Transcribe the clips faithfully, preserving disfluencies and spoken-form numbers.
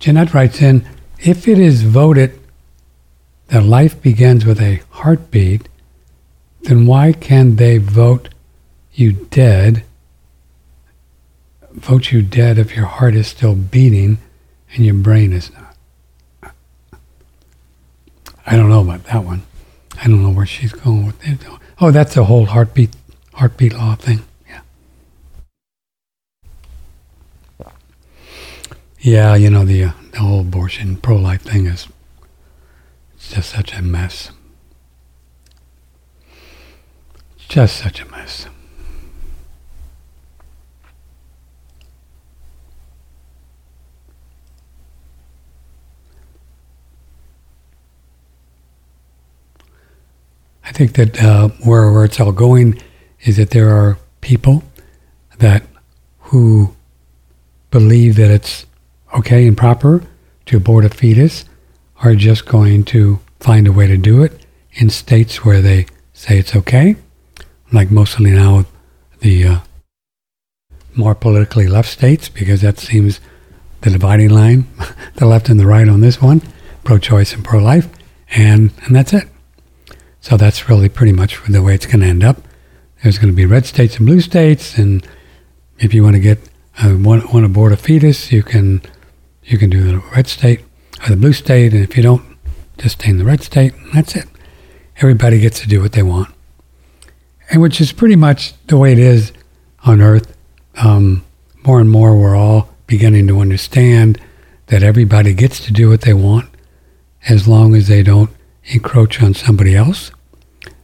Jeanette writes in, if it is voted that life begins with a heartbeat, then why can they vote you dead, vote you dead if your heart is still beating and your brain is not? I don't know about that one. I don't know where she's going with it. Oh, that's the whole heartbeat, heartbeat law thing. Yeah. Yeah, you know, the, uh, the whole abortion, pro-life thing is it's just such a mess. Just such a mess. I think that uh, where, where it's all going is that there are people that who believe that it's okay and proper to abort a fetus are just going to find a way to do it in states where they say it's okay. Like mostly now the uh, more politically left states, because that seems the dividing line, the left and the right on this one, pro-choice and pro-life, and, and that's it. So that's really pretty much the way it's going to end up. There's going to be red states and blue states, and if you want to get uh, one, want to abort a fetus, you can you can do the red state or the blue state, and if you don't, just stay in the red state, and that's it. Everybody gets to do what they want. And which is pretty much the way it is on Earth. Um, more and more, we're all beginning to understand that everybody gets to do what they want as long as they don't encroach on somebody else's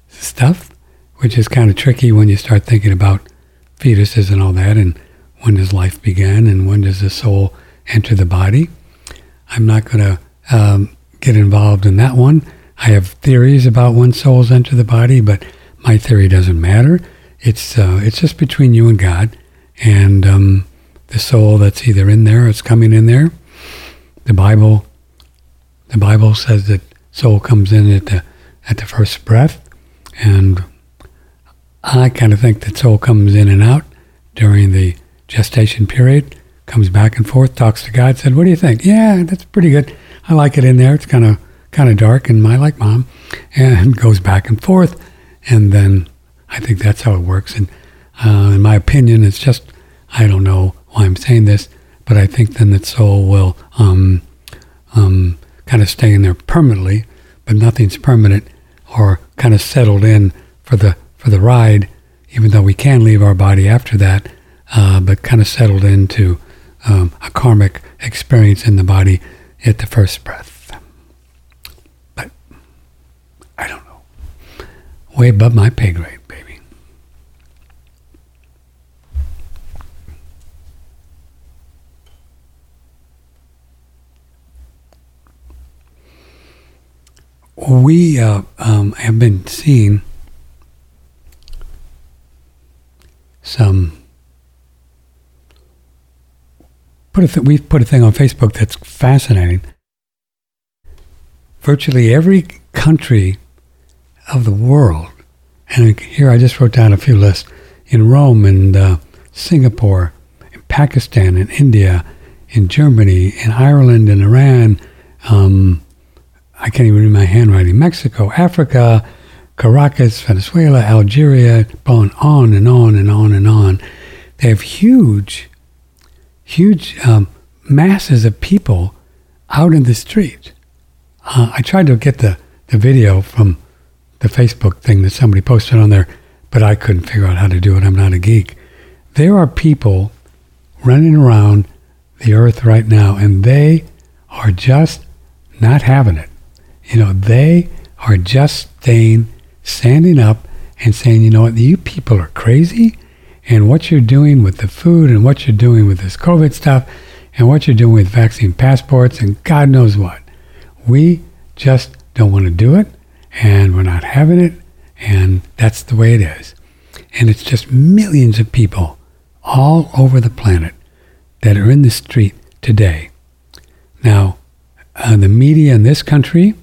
stuff, which is kind of tricky when you start thinking about fetuses and all that, and when does life begin, and when does the soul enter the body. I'm not going to um, get involved in that one. I have theories about when souls enter the body, but my theory doesn't matter. It's uh, it's just between you and God, and um, the soul that's either in there or it's coming in there. The Bible, the Bible says that soul comes in at the at the first breath, and I kind of think that soul comes in and out during the gestation period, comes back and forth, talks to God, said, "What do you think? Yeah, that's pretty good. I like it in there. It's kind of kind of dark, and I like Mom," and goes back and forth. And then I think that's how it works. And uh, in my opinion, it's just, I don't know why I'm saying this, but I think then that soul will um, um, kind of stay in there permanently, but nothing's permanent or kind of settled in for the for the ride, even though we can leave our body after that, uh, but kind of settled into um, a karmic experience in the body at the first breath. But I don't know. Way above my pay grade, baby. We uh, um, have been seeing some. Put a th- we've put a thing on Facebook that's fascinating. Virtually every country of the world, and here I just wrote down a few lists, in Rome and uh, Singapore, in Pakistan, in India, in Germany, in Ireland, in Iran, um, I can't even read my handwriting, Mexico, Africa, Caracas, Venezuela, Algeria, on, on and on and on and on. They have huge, huge um, masses of people out in the street. Uh, I tried to get the, the video from the Facebook thing that somebody posted on there, but I couldn't figure out how to do it. I'm not a geek. There are people running around the earth right now, and they are just not having it. You know, they are just staying, standing up and saying, you know what, you people are crazy, and what you're doing with the food and what you're doing with this COVID stuff and what you're doing with vaccine passports and God knows what. We just don't want to do it. And we're not having it, and that's the way it is. And it's just millions of people all over the planet that are in the street today. Now, uh, the media in this country,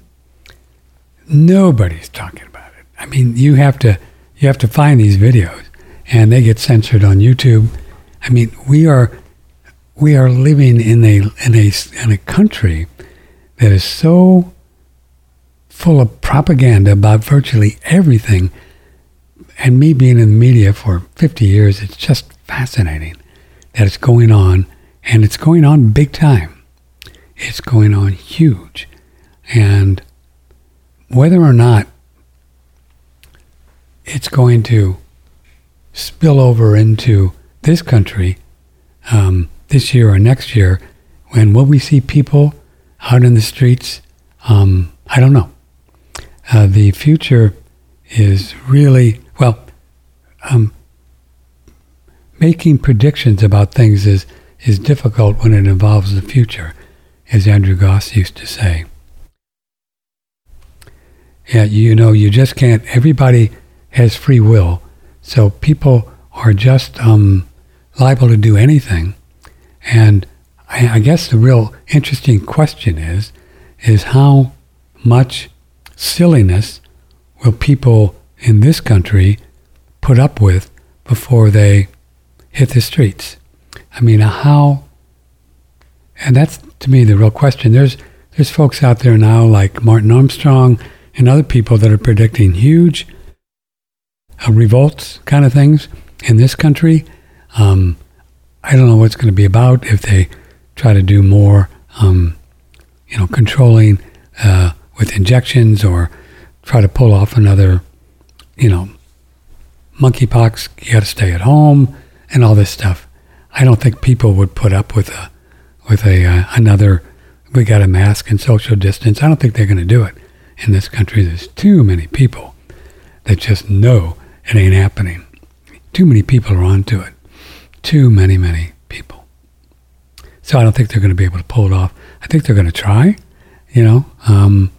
nobody's talking about it. I mean, you have to you have to find these videos, and they get censored on YouTube. I mean, we are we are living in a in a in a country that is so full of propaganda about virtually everything. And me being in the media for fifty years, it's just fascinating that it's going on, and it's going on big time. It's going on huge. And whether or not it's going to spill over into this country um, this year or next year, when will we see people out in the streets? Um, I don't know. Uh, the future is really, well, um, making predictions about things is, is difficult when it involves the future, as Andrew Goss used to say. Yeah, you know, you just can't, everybody has free will, so people are just um, liable to do anything. And I, I guess the real interesting question is, is how much silliness will people in this country put up with before they hit the streets? I mean, how, and that's to me the real question. There's there's folks out there now like Martin Armstrong and other people that are predicting huge uh, revolts kind of things in this country. Um, I don't know what it's going to be about if they try to do more, um, you know, controlling uh, with injections, or try to pull off another, you know, monkeypox, you got to stay at home, and all this stuff. I don't think people would put up with a, with a uh, another, we got a mask and social distance. I don't think they're going to do it in this country. There's too many people that just know it ain't happening. Too many people are onto it. Too many, many people. So I don't think they're going to be able to pull it off. I think they're going to try, you know, um,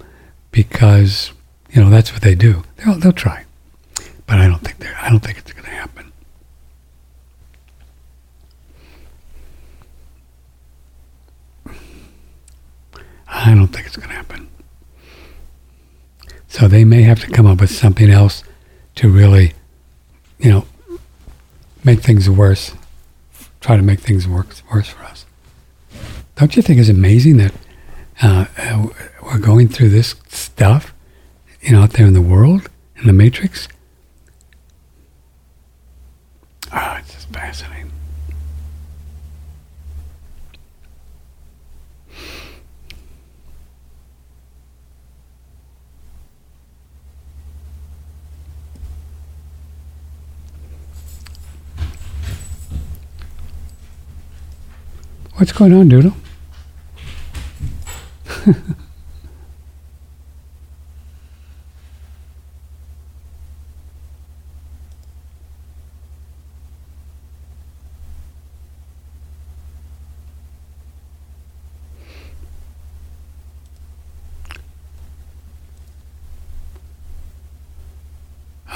because... you know, that's what they do. They'll they'll try, but I don't think they I don't think it's going to happen. I don't think it's going to happen. So they may have to come up with something else to really, you know, make things worse. Try to make things worse worse for us. Don't you think it's amazing that uh, we're going through this stuff? You know, out there in the world, in the Matrix. Ah, oh, it's just fascinating. What's going on, Doodle?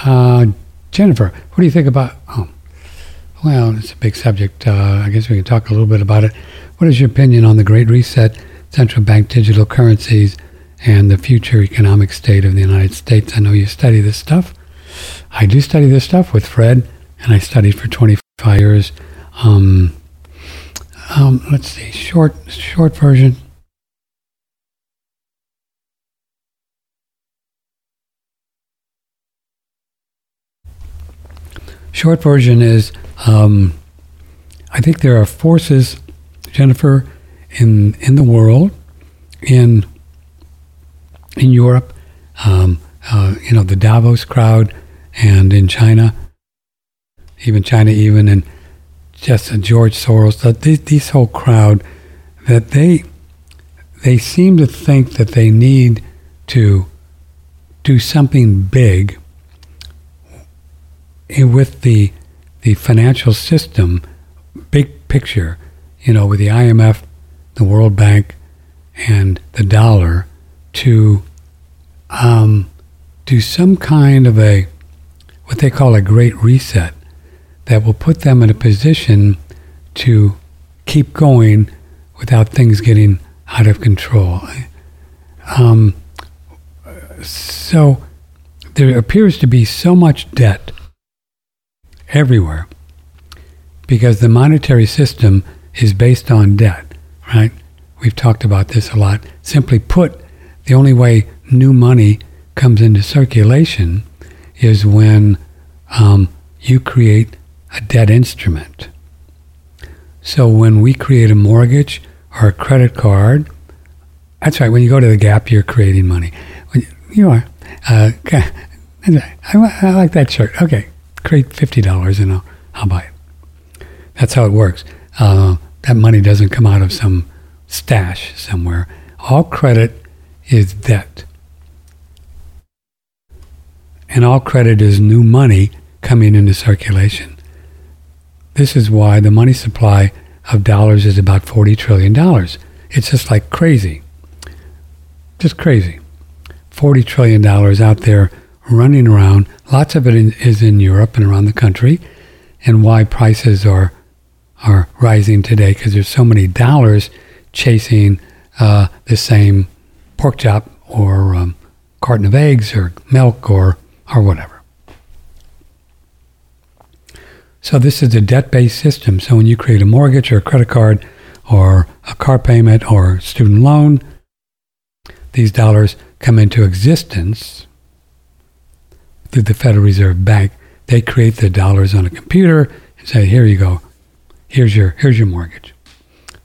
Uh, Jennifer, what do you think about, oh, well, it's a big subject. Uh, I guess we can talk a little bit about it. What is your opinion on the Great Reset, central bank digital currencies, and the future economic state of the United States? I know you study this stuff. I do study this stuff with Fred, and I studied for twenty-five years. Um, um, let's see, short, short version. Short version is, um, I think there are forces, Jennifer, in in the world, in in Europe, um, uh, you know, the Davos crowd, and in China, even China, even and just uh, George Soros, uh, this, this whole crowd, that they they seem to think that they need to do something big with the the financial system, big picture, you know, with the I M F, the World Bank, and the dollar, to um, do some kind of a, what they call a great reset, that will put them in a position to keep going without things getting out of control. Um, so there appears to be so much debt everywhere, because the monetary system is based on debt, right? We've talked about this a lot. Simply put, the only way new money comes into circulation is when um, you create a debt instrument. So when we create a mortgage or a credit card, that's right, when you go to the Gap, you're creating money. When you, you are. Uh, I, I like that shirt. Okay, create fifty dollars and I'll, I'll buy it. That's how it works. Uh, that money doesn't come out of some stash somewhere. All credit is debt. And all credit is new money coming into circulation. This is why the money supply of dollars is about forty trillion dollars. It's just like crazy. Just crazy. forty trillion dollars out there running around. Lots of it in, is in Europe and around the country. And why prices are are rising today, because there's so many dollars chasing uh, the same pork chop or um, carton of eggs or milk or or whatever. So this is a debt-based system. So when you create a mortgage or a credit card or a car payment or student loan, these dollars come into existence through the Federal Reserve Bank. They create the dollars on a computer and say, here you go, here's your here's your mortgage.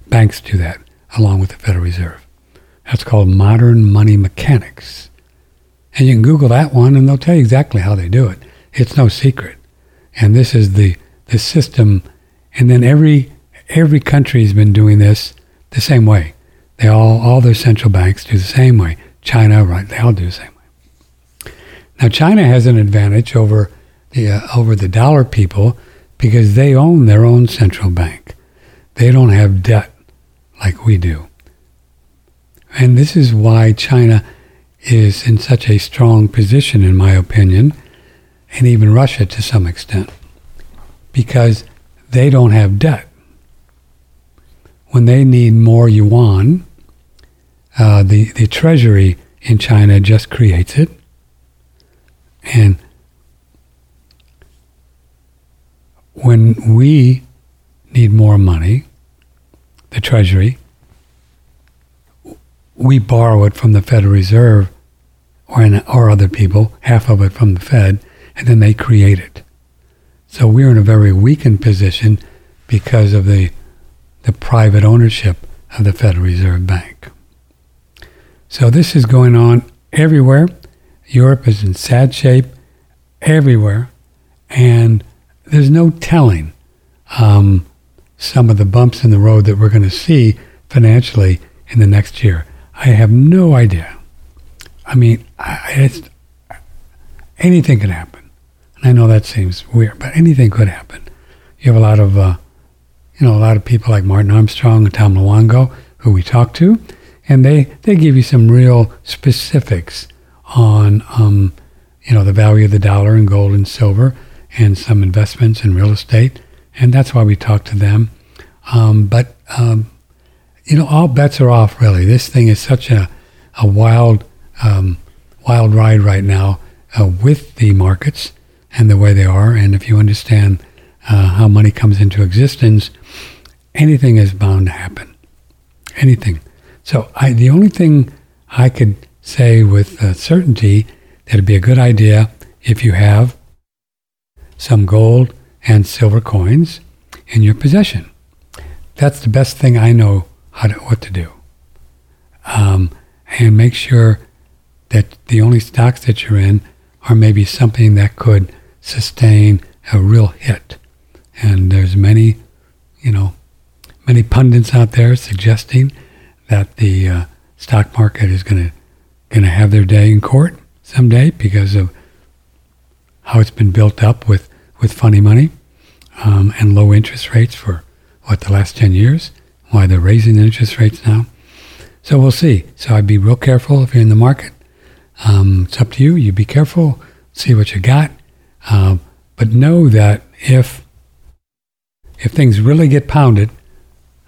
Banks do that along with the Federal Reserve. That's called modern money mechanics. And you can Google that one and they'll tell you exactly how they do it. It's no secret. And this is the, the system. And then every every country's been doing this the same way. They all all their central banks do the same way. China, right? They all do the same way. Now China has an advantage over the uh, over the dollar people because they own their own central bank. They don't have debt like we do. And this is why China is in such a strong position, in my opinion, and even Russia to some extent, because they don't have debt. When they need more yuan, uh, the, the treasury in China just creates it. And when we need more money, the treasury, we borrow it from the Federal Reserve or in, or other people, half of it from the Fed, and then they create it. So we're in a very weakened position because of the the private ownership of the Federal Reserve Bank. So this is going on everywhere. Europe is in sad shape everywhere, and there's no telling um, some of the bumps in the road that we're going to see financially in the next year. I have no idea. I mean, I, it's, anything could happen. And I know that seems weird, but anything could happen. You have a lot of, uh, you know, a lot of people like Martin Armstrong and Tom Luongo who we talk to, and they, they give you some real specifics on, um, you know, the value of the dollar and gold and silver and some investments in real estate. And that's why we talk to them. Um, but, um, you know, all bets are off, really. This thing is such a, a wild, um, wild ride right now uh, with the markets and the way they are. And if you understand uh, how money comes into existence, anything is bound to happen. Anything. So I, the only thing I could say with uh, certainty that it'd be a good idea if you have some gold and silver coins in your possession. That's the best thing I know how to, what to do. Um, and make sure that the only stocks that you're in are maybe something that could sustain a real hit. And there's many, you know, many pundits out there suggesting that the uh, stock market is going to going to have their day in court someday because of how it's been built up with, with funny money um, and low interest rates for, what, the last ten years? Why they're raising interest rates now. So we'll see. So I'd be real careful if you're in the market. Um, it's up to you. You be careful. See what you got. Um, but know that if if things really get pounded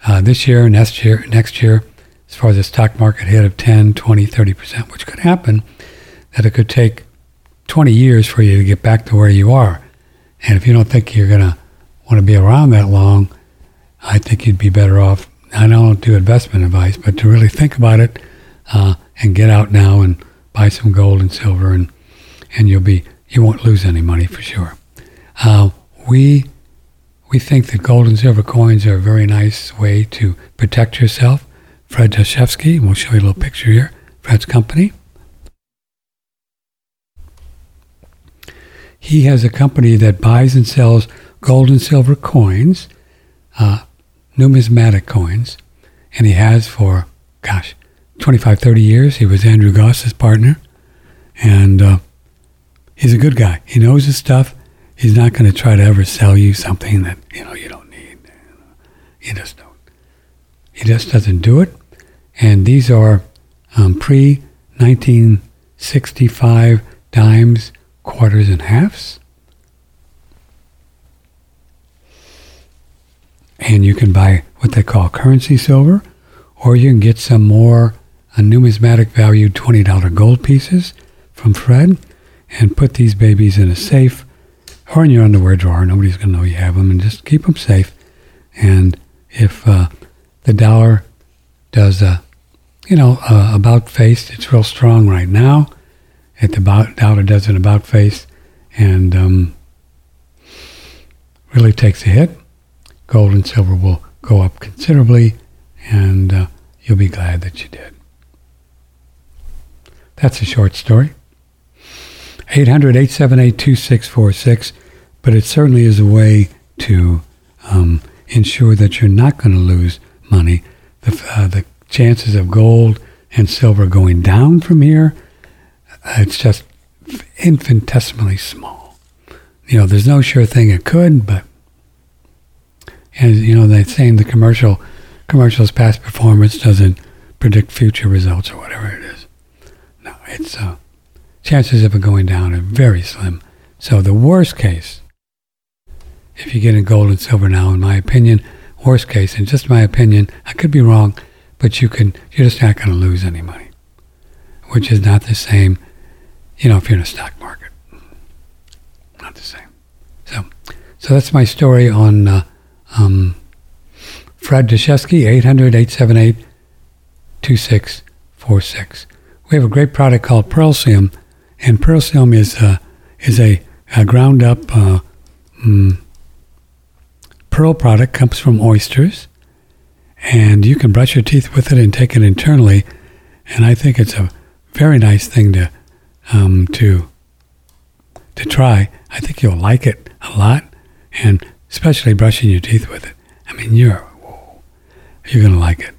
uh, this year, next year, next year, as far as the stock market hit of ten, twenty, thirty percent, which could happen, that it could take twenty years for you to get back to where you are. And if you don't think you're going to want to be around that long, I think you'd be better off. I don't do investment advice, but to really think about it uh, and get out now and buy some gold and silver, and and you'll be you won't lose any money for sure. Uh, we we think that gold and silver coins are a very nice way to protect yourself. Fred Dashevsky, we'll show you a little picture here. Fred's company. He has a company that buys and sells gold and silver coins, uh, numismatic coins, and he has for, gosh, twenty-five, thirty years. He was Andrew Goss's partner, and uh, he's a good guy. He knows his stuff. He's not going to try to ever sell you something that, you know, you don't need. He just don't. He just doesn't do it. And these are um, pre nineteen sixty-five dimes, quarters and halves, and you can buy what they call currency silver, or you can get some more uh, numismatic value twenty dollar gold pieces from Fred and put these babies in a safe or in your underwear drawer. Nobody's going to know you have them, and just keep them safe. And if uh, the dollar does a, you know, a about face, it's real strong right now. At the about, dollar does an about face, and um, really takes a hit, gold and silver will go up considerably, and uh, you'll be glad that you did. That's a short story. eight hundred, eight seven eight, two six four six, but it certainly is a way to um, ensure that you're not going to lose money. The, uh, the chances of gold and silver going down from here, it's just infinitesimally small. You know, there's no sure thing it could, but, and you know, that saying, the commercial, commercial's past performance doesn't predict future results or whatever it is. No, it's, uh, chances of it going down are very slim. So the worst case, if you get in gold and silver now, in my opinion, worst case, in just my opinion, I could be wrong, but you can, you're just not going to lose any money, which is not the same. You know, if you're in a stock market, not the same. So, so that's my story on uh, um, Fred Dashevsky. Eight hundred, eight seven eight, two six four six. We have a great product called Pearlseum, and Pearlseum is uh, is a, a ground up uh, um, pearl product. Comes from oysters, and you can brush your teeth with it and take it internally. And I think it's a very nice thing to. Um, to to try. I think you'll like it a lot, and especially brushing your teeth with it. I mean, you're whoa, you're gonna like it.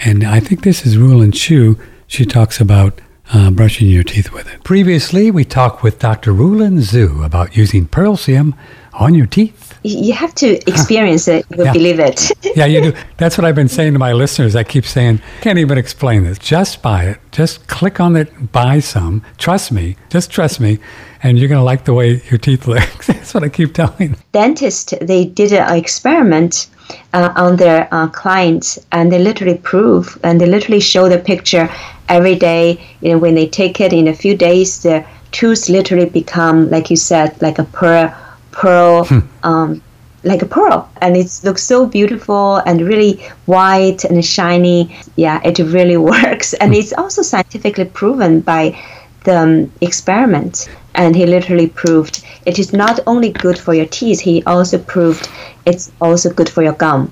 And I think this is Ruolin Zhu. She talks about uh, brushing your teeth with it. Previously, we talked with Doctor Ruolin Zhu about using Pearlseum on your teeth. You have to experience huh. it. You'll yeah. believe it. Yeah, you do. That's what I've been saying to my listeners. I keep saying, can't even explain this. Just buy it. Just click on it. Buy some. Trust me. Just trust me. And you're going to like the way your teeth look. That's what I keep telling. Dentists, they did an experiment uh, on their uh, clients, and they literally prove, and they literally show the picture every day. You know, when they take it in a few days, the tooth literally become, like you said, like a pearl. pearl hmm. um like a pearl, and it looks so beautiful and really white and shiny. Yeah, it really works, and hmm. it's also scientifically proven by the um, experiment. And he literally proved it is not only good for your teeth, he also proved it's also good for your gum.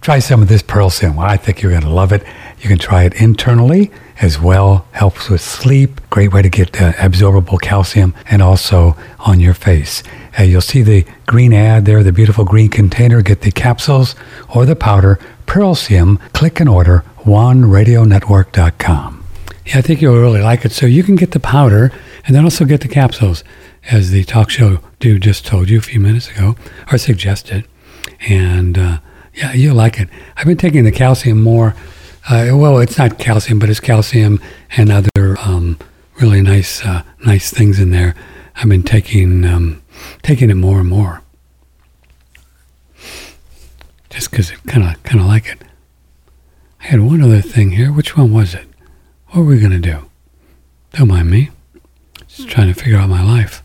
Try some of this Pearlseum. I think you're going to love it. You can try it internally as well. Helps with sleep. Great way to get uh, absorbable calcium, and also on your face. Uh, you'll see the green ad there, the beautiful green container. Get the capsules or the powder, Pearlseum. Click and order, one radio network dot com. Yeah, I think you'll really like it. So you can get the powder and then also get the capsules, as the talk show dude just told you a few minutes ago, or suggested. And uh, yeah, you'll like it. I've been taking the calcium more. Uh, well, it's not calcium, but it's calcium and other um, really nice uh, nice things in there. I've been taking um, taking it more and more, just because I kind of kind of like it. I had one other thing here. Which one was it? What were we going to do? Don't mind me. Just trying to figure out my life.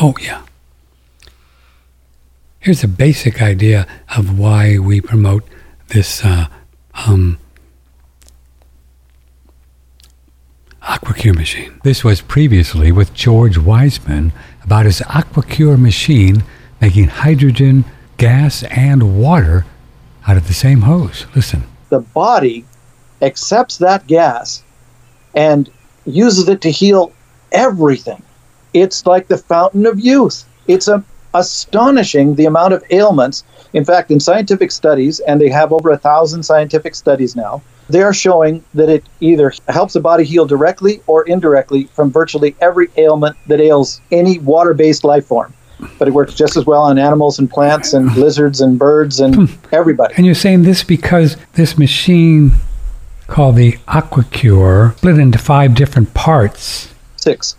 Oh, yeah. Here's a basic idea of why we promote this uh, um, Aquacure machine. This was previously with George Wiseman about his Aquacure machine making hydrogen, gas, and water out of the same hose. Listen. The body accepts that gas and uses it to heal everything. It's like the fountain of youth. It's a, astonishing the amount of ailments. In fact, in scientific studies, and they have over a thousand scientific studies now, they are showing that it either helps the body heal directly or indirectly from virtually every ailment that ails any water-based life form. But it works just as well on animals and plants and lizards and birds and everybody. And you're saying this because this machine called the Aquacure split into five different parts. Six.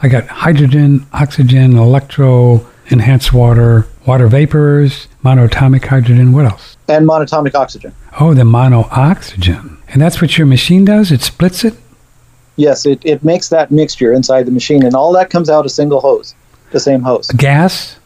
I got hydrogen, oxygen, electro, enhanced water, water vapors, monatomic hydrogen, what else? And monatomic oxygen. Oh, the monooxygen. And that's what your machine does? It splits it? Yes, it, it makes that mixture inside the machine, and all that comes out a single hose. The same hose. Gas?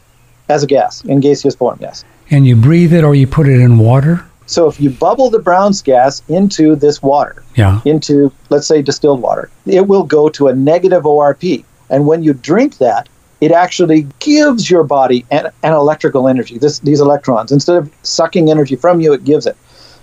As a gas, in gaseous form, yes. And you breathe it or you put it in water? So if you bubble the Brown's gas into this water, yeah. into, let's say, distilled water, it will go to a negative O R P. And when you drink that, it actually gives your body an, an electrical energy, this, these electrons. Instead of sucking energy from you, it gives it.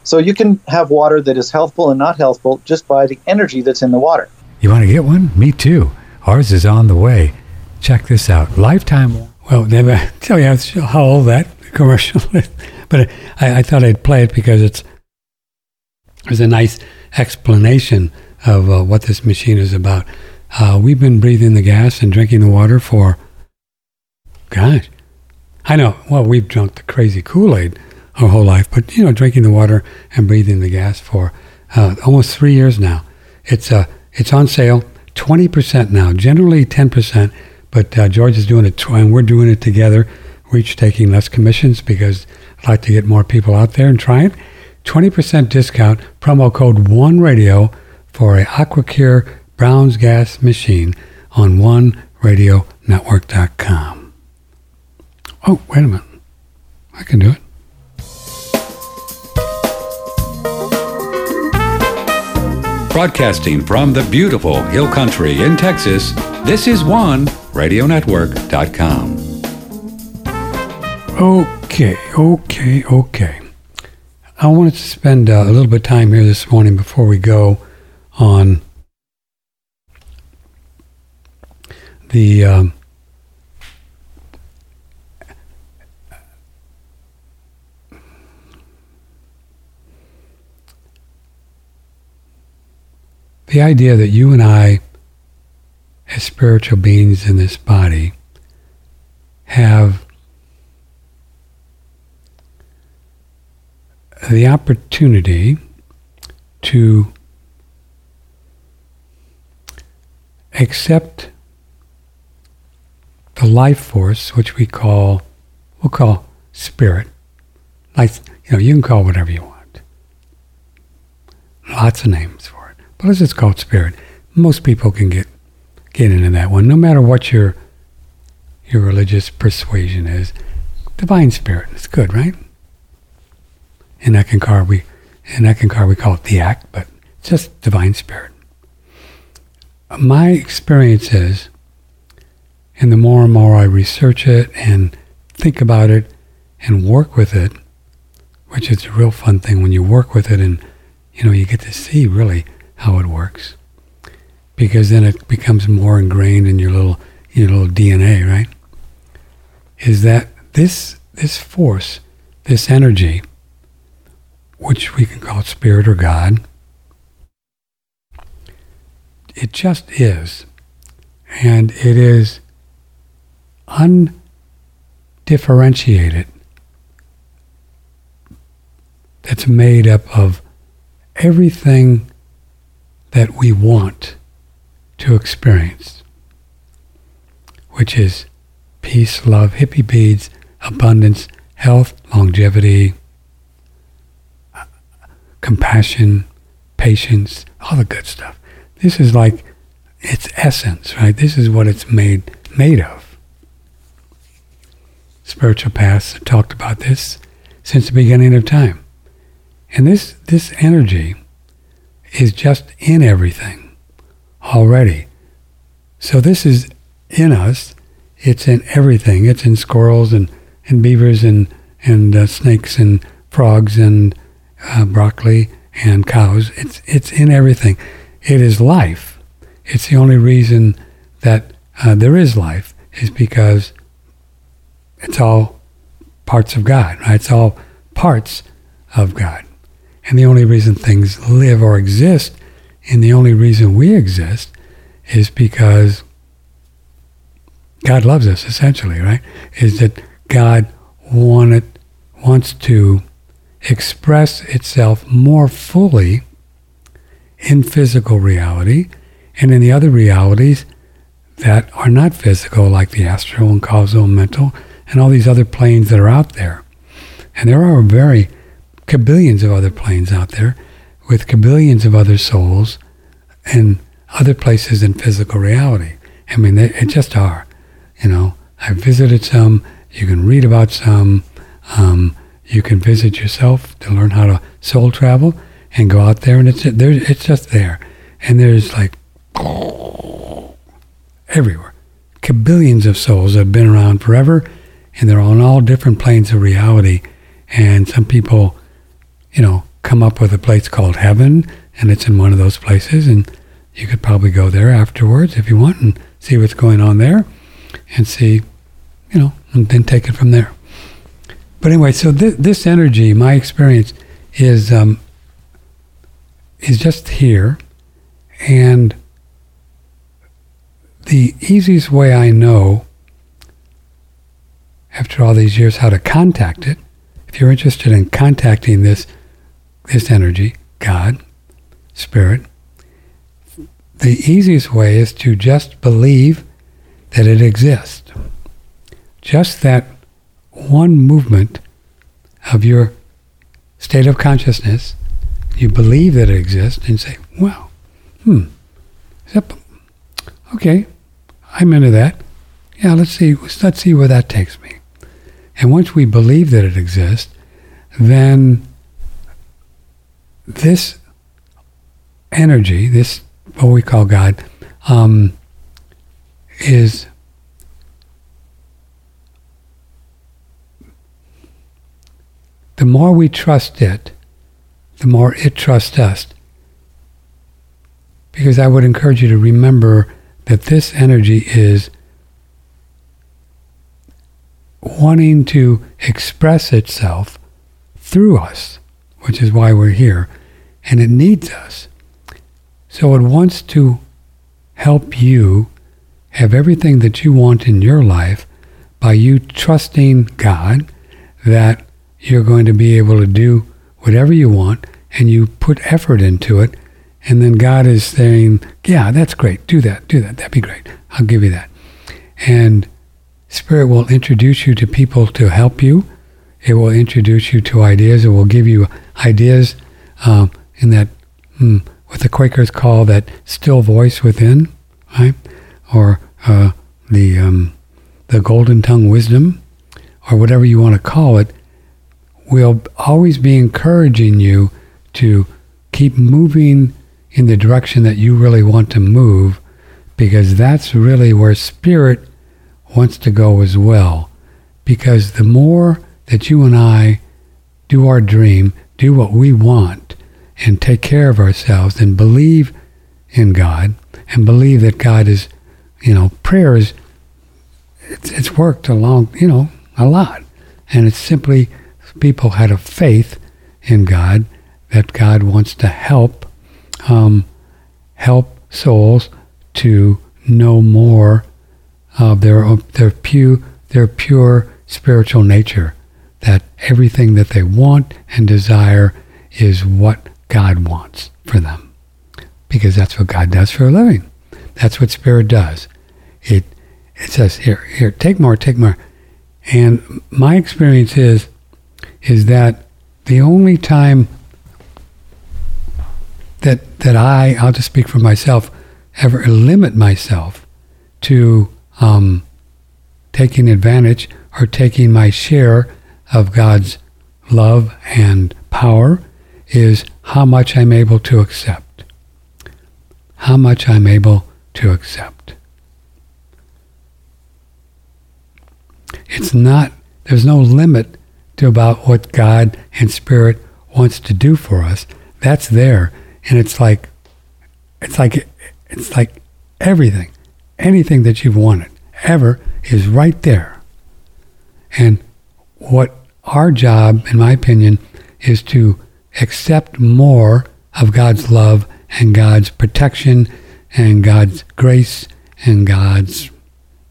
So you can have water that is healthful and not healthful just by the energy that's in the water. You want to get one? Me too. Ours is on the way. Check this out. Lifetime. Well, never tell you how old that commercial is. But I, I thought I'd play it because it's there's a nice explanation of uh, what this machine is about. Uh, we've been breathing the gas and drinking the water for, gosh, I know. Well, we've drunk the crazy Kool-Aid our whole life, but, you know, drinking the water and breathing the gas for uh, almost three years now. It's uh, it's on sale, twenty percent now, generally ten percent. But uh, George is doing it, and we're doing it together. We're each taking less commissions because I'd like to get more people out there and try it. twenty percent discount, promo code OneRadio for a Aquacure Brown's Gas machine on one radio network dot com. Oh, wait a minute. I can do it. Broadcasting from the beautiful Hill Country in Texas, this is one radio network dot com. Okay, okay, okay. I wanted to spend uh, a little bit of time here this morning before we go on the um, the idea that you and I as spiritual beings in this body have the opportunity to accept the life force, which we call, we'll call spirit. Like, you know, you can call it whatever you want. Lots of names for it. But let's just call it spirit. Most people can get Get into that one. No matter what your your religious persuasion is, divine spirit. It's good, right? In Echincar, we in Echincar we call it the act, but it's just divine spirit. My experience is, and the more and more I research it and think about it and work with it, which is a real fun thing when you work with it and you know you get to see really how it works. Because then it becomes more ingrained in your little your little D N A, right? Is that this this force, this energy, which we can call spirit or God, it just is. And it is undifferentiated. That's made up of everything that we want to experience, which is peace, love, hippie beads, abundance, health, longevity, compassion, patience, all the good stuff. This is like its essence, right? This is what it's made made of. spiritual paths have talked about this since the beginning of time. And this, this energy is just in everything already. So this is in us. It's in everything. It's in squirrels and, and beavers and, and uh, snakes and frogs and uh, broccoli and cows. It's it's in everything. It is life. It's the only reason that uh, there is life is because it's all parts of God, right? It's all parts of God. And the only reason things live or exist, and the only reason we exist, is because God loves us, essentially, right? Is that God wanted, wants to express itself more fully in physical reality and in the other realities that are not physical, like the astral and causal and mental and all these other planes that are out there. And there are very kabillions of other planes out there with kabillions of other souls and other places in physical reality. I mean, they it just are. You know, I've visited some. You can read about some. Um, you can visit yourself to learn how to soul travel and go out there, and it's there. It's just there, and there's like everywhere, kabillions of souls that have been around forever, and they're on all different planes of reality. And some people, you know, come up with a place called heaven, and it's in one of those places, and you could probably go there afterwards if you want and see what's going on there and see, you know, and then take it from there. But anyway, so th- this energy, my experience, is um, is just here. And the easiest way I know, after all these years, how to contact it, if you're interested in contacting this this energy, God, Spirit, the easiest way is to just believe that it exists. Just that one movement of your state of consciousness, you believe that it exists and say, wow, hmm, yep, okay, I'm into that. Yeah, let's see, let's see where that takes me. And once we believe that it exists, then this energy, this what we call God, um, is the more we trust it, the more it trusts us. Because I would encourage you to remember that this energy is wanting to express itself through us, which is why we're here, and it needs us. So it wants to help you have everything that you want in your life by you trusting God that you're going to be able to do whatever you want, and you put effort into it, and then God is saying, yeah, that's great, do that, do that, that'd be great, I'll give you that. And Spirit will introduce you to people to help you. It will introduce you to ideas. It will give you ideas um, in that, mm, what the Quakers call that still voice within, right? Or uh, the um, the golden tongue wisdom, or whatever you want to call it, will always be encouraging you to keep moving in the direction that you really want to move, because that's really where Spirit wants to go as well. Because the more that you and I do our dream, do what we want, and take care of ourselves, and believe in God, and believe that God is, you know, prayer is, it's, it's worked a long, you know, a lot. And it's simply people had a faith in God, that God wants to help, um, help souls to know more of their their pure their pure spiritual nature, that everything that they want and desire is what God wants for them, because that's what God does for a living. That's what Spirit does. It it says here here take more take more, and my experience is is that the only time that that I I'll just speak for myself ever limit myself to Um, taking advantage or taking my share of God's love and power is how much I'm able to accept. How much I'm able to accept. It's not, there's no limit to about what God and Spirit wants to do for us. That's there. And it's like, it's like, it's like everything, anything that you've wanted ever is right there. And what our job, in my opinion, is to accept more of God's love and God's protection and God's grace and God's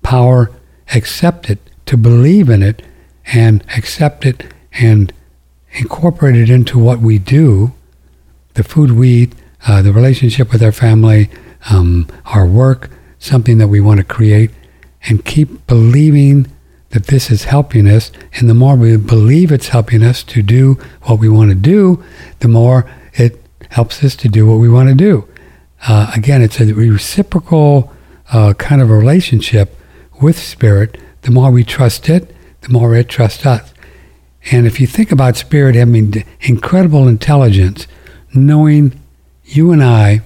power. Accept it, to believe in it, and accept it and incorporate it into what we do, the food we eat, uh, the relationship with our family, um, our work, something that we want to create, and keep believing that this is helping us. And the more we believe it's helping us to do what we want to do, the more it helps us to do what we want to do. Uh, again, it's a reciprocal uh, kind of relationship with Spirit. The more we trust it, the more it trusts us. And if you think about Spirit having incredible intelligence, knowing you and I,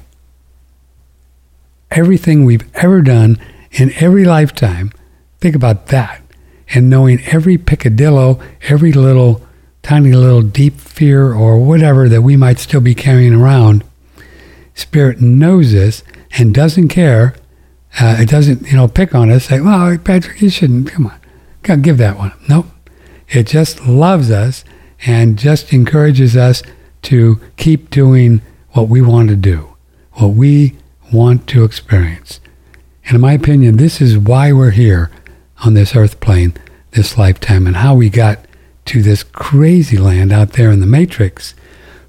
everything we've ever done in every lifetime, think about that. And knowing every picadillo, every little, tiny little deep fear or whatever that we might still be carrying around, Spirit knows this and doesn't care. Uh, it doesn't, you know, pick on us, say, well, Patrick, you shouldn't, come on, God, give that one. Nope. It just loves us and just encourages us to keep doing what we want to do, what we want to experience. And in my opinion, this is why we're here on this earth plane, this lifetime, and how we got to this crazy land out there in the Matrix.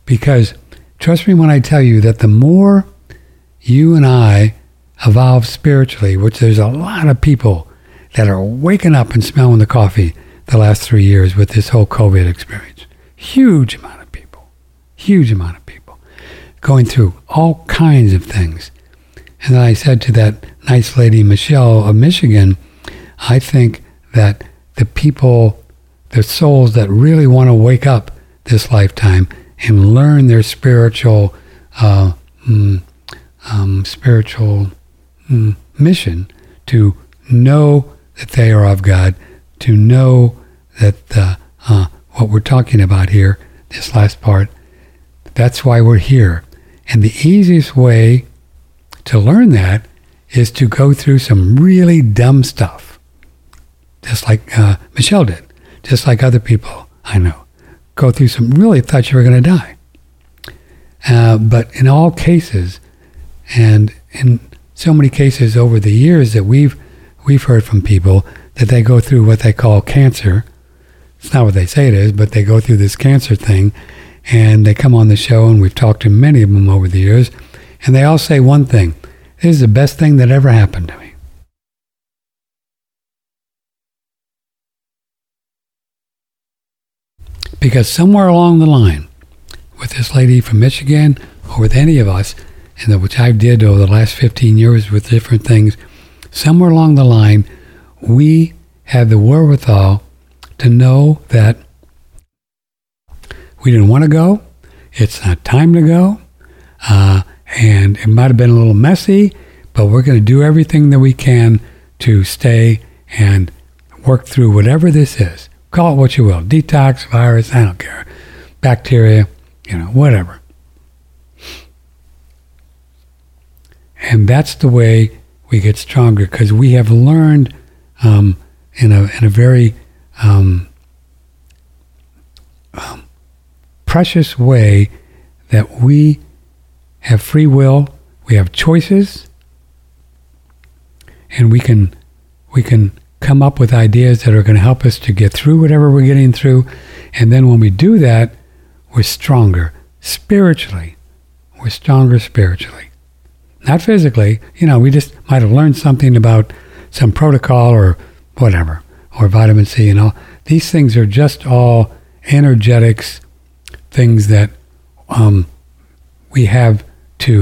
Because trust me when I tell you that the more you and I evolve spiritually, which there's a lot of people that are waking up and smelling the coffee the last three years with this whole COVID experience. Huge amount of people, huge amount of people going through all kinds of things. And then I said to that nice lady, Michelle of Michigan, I think that the people, the souls that really want to wake up this lifetime and learn their spiritual, uh, mm, um, spiritual mm, mission, to know that they are of God, to know that the, uh, what we're talking about here, this last part, that's why we're here. And the easiest way to learn that is to go through some really dumb stuff. Just like uh, Michelle did, just like other people I know, go through some, really thought you were going to die. Uh, but in all cases, and in so many cases over the years that we've we've heard from people that they go through what they call cancer. It's not what they say it is, but they go through this cancer thing, and they come on the show, and we've talked to many of them over the years, and they all say one thing: "This is the best thing that ever happened to me." Because somewhere along the line, with this lady from Michigan, or with any of us, and the, which I did over the last fifteen years with different things, somewhere along the line, we have the wherewithal to know that we didn't want to go, it's not time to go, uh, and it might have been a little messy, but we're going to do everything that we can to stay and work through whatever this is. Call it what you will, detox, virus, I don't care, bacteria, you know, whatever. And that's the way we get stronger, because we have learned um, in a in a very um, um, precious way that we have free will, we have choices, and we can we can. come up with ideas that are going to help us to get through whatever we're getting through. And then when we do that, we're stronger spiritually. We're stronger spiritually. Not physically. You know, we just might have learned something about some protocol or whatever, or vitamin C and all. These things are just all energetics, things that um, we have to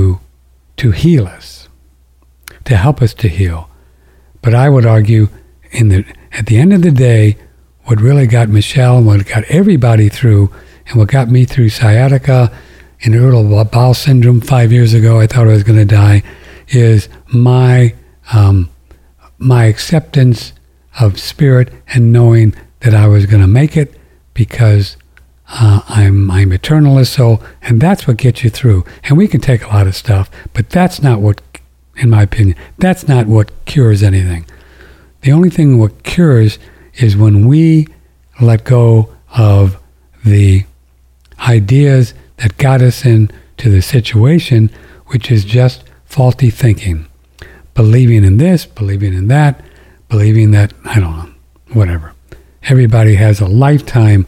to heal us, to help us to heal. But I would argue in the At the end of the day, what really got Michelle, and what got everybody through, and what got me through sciatica and irritable bowel syndrome five years ago, I thought I was going to die, is my um, my acceptance of spirit and knowing that I was going to make it, because uh, I'm I'm eternalist. So, and that's what gets you through. And we can take a lot of stuff, but that's not what, in my opinion, that's not what cures anything. The only thing what cures is when we let go of the ideas that got us into the situation, which is just faulty thinking. Believing in this, believing in that, believing that, I don't know, whatever. Everybody has a lifetime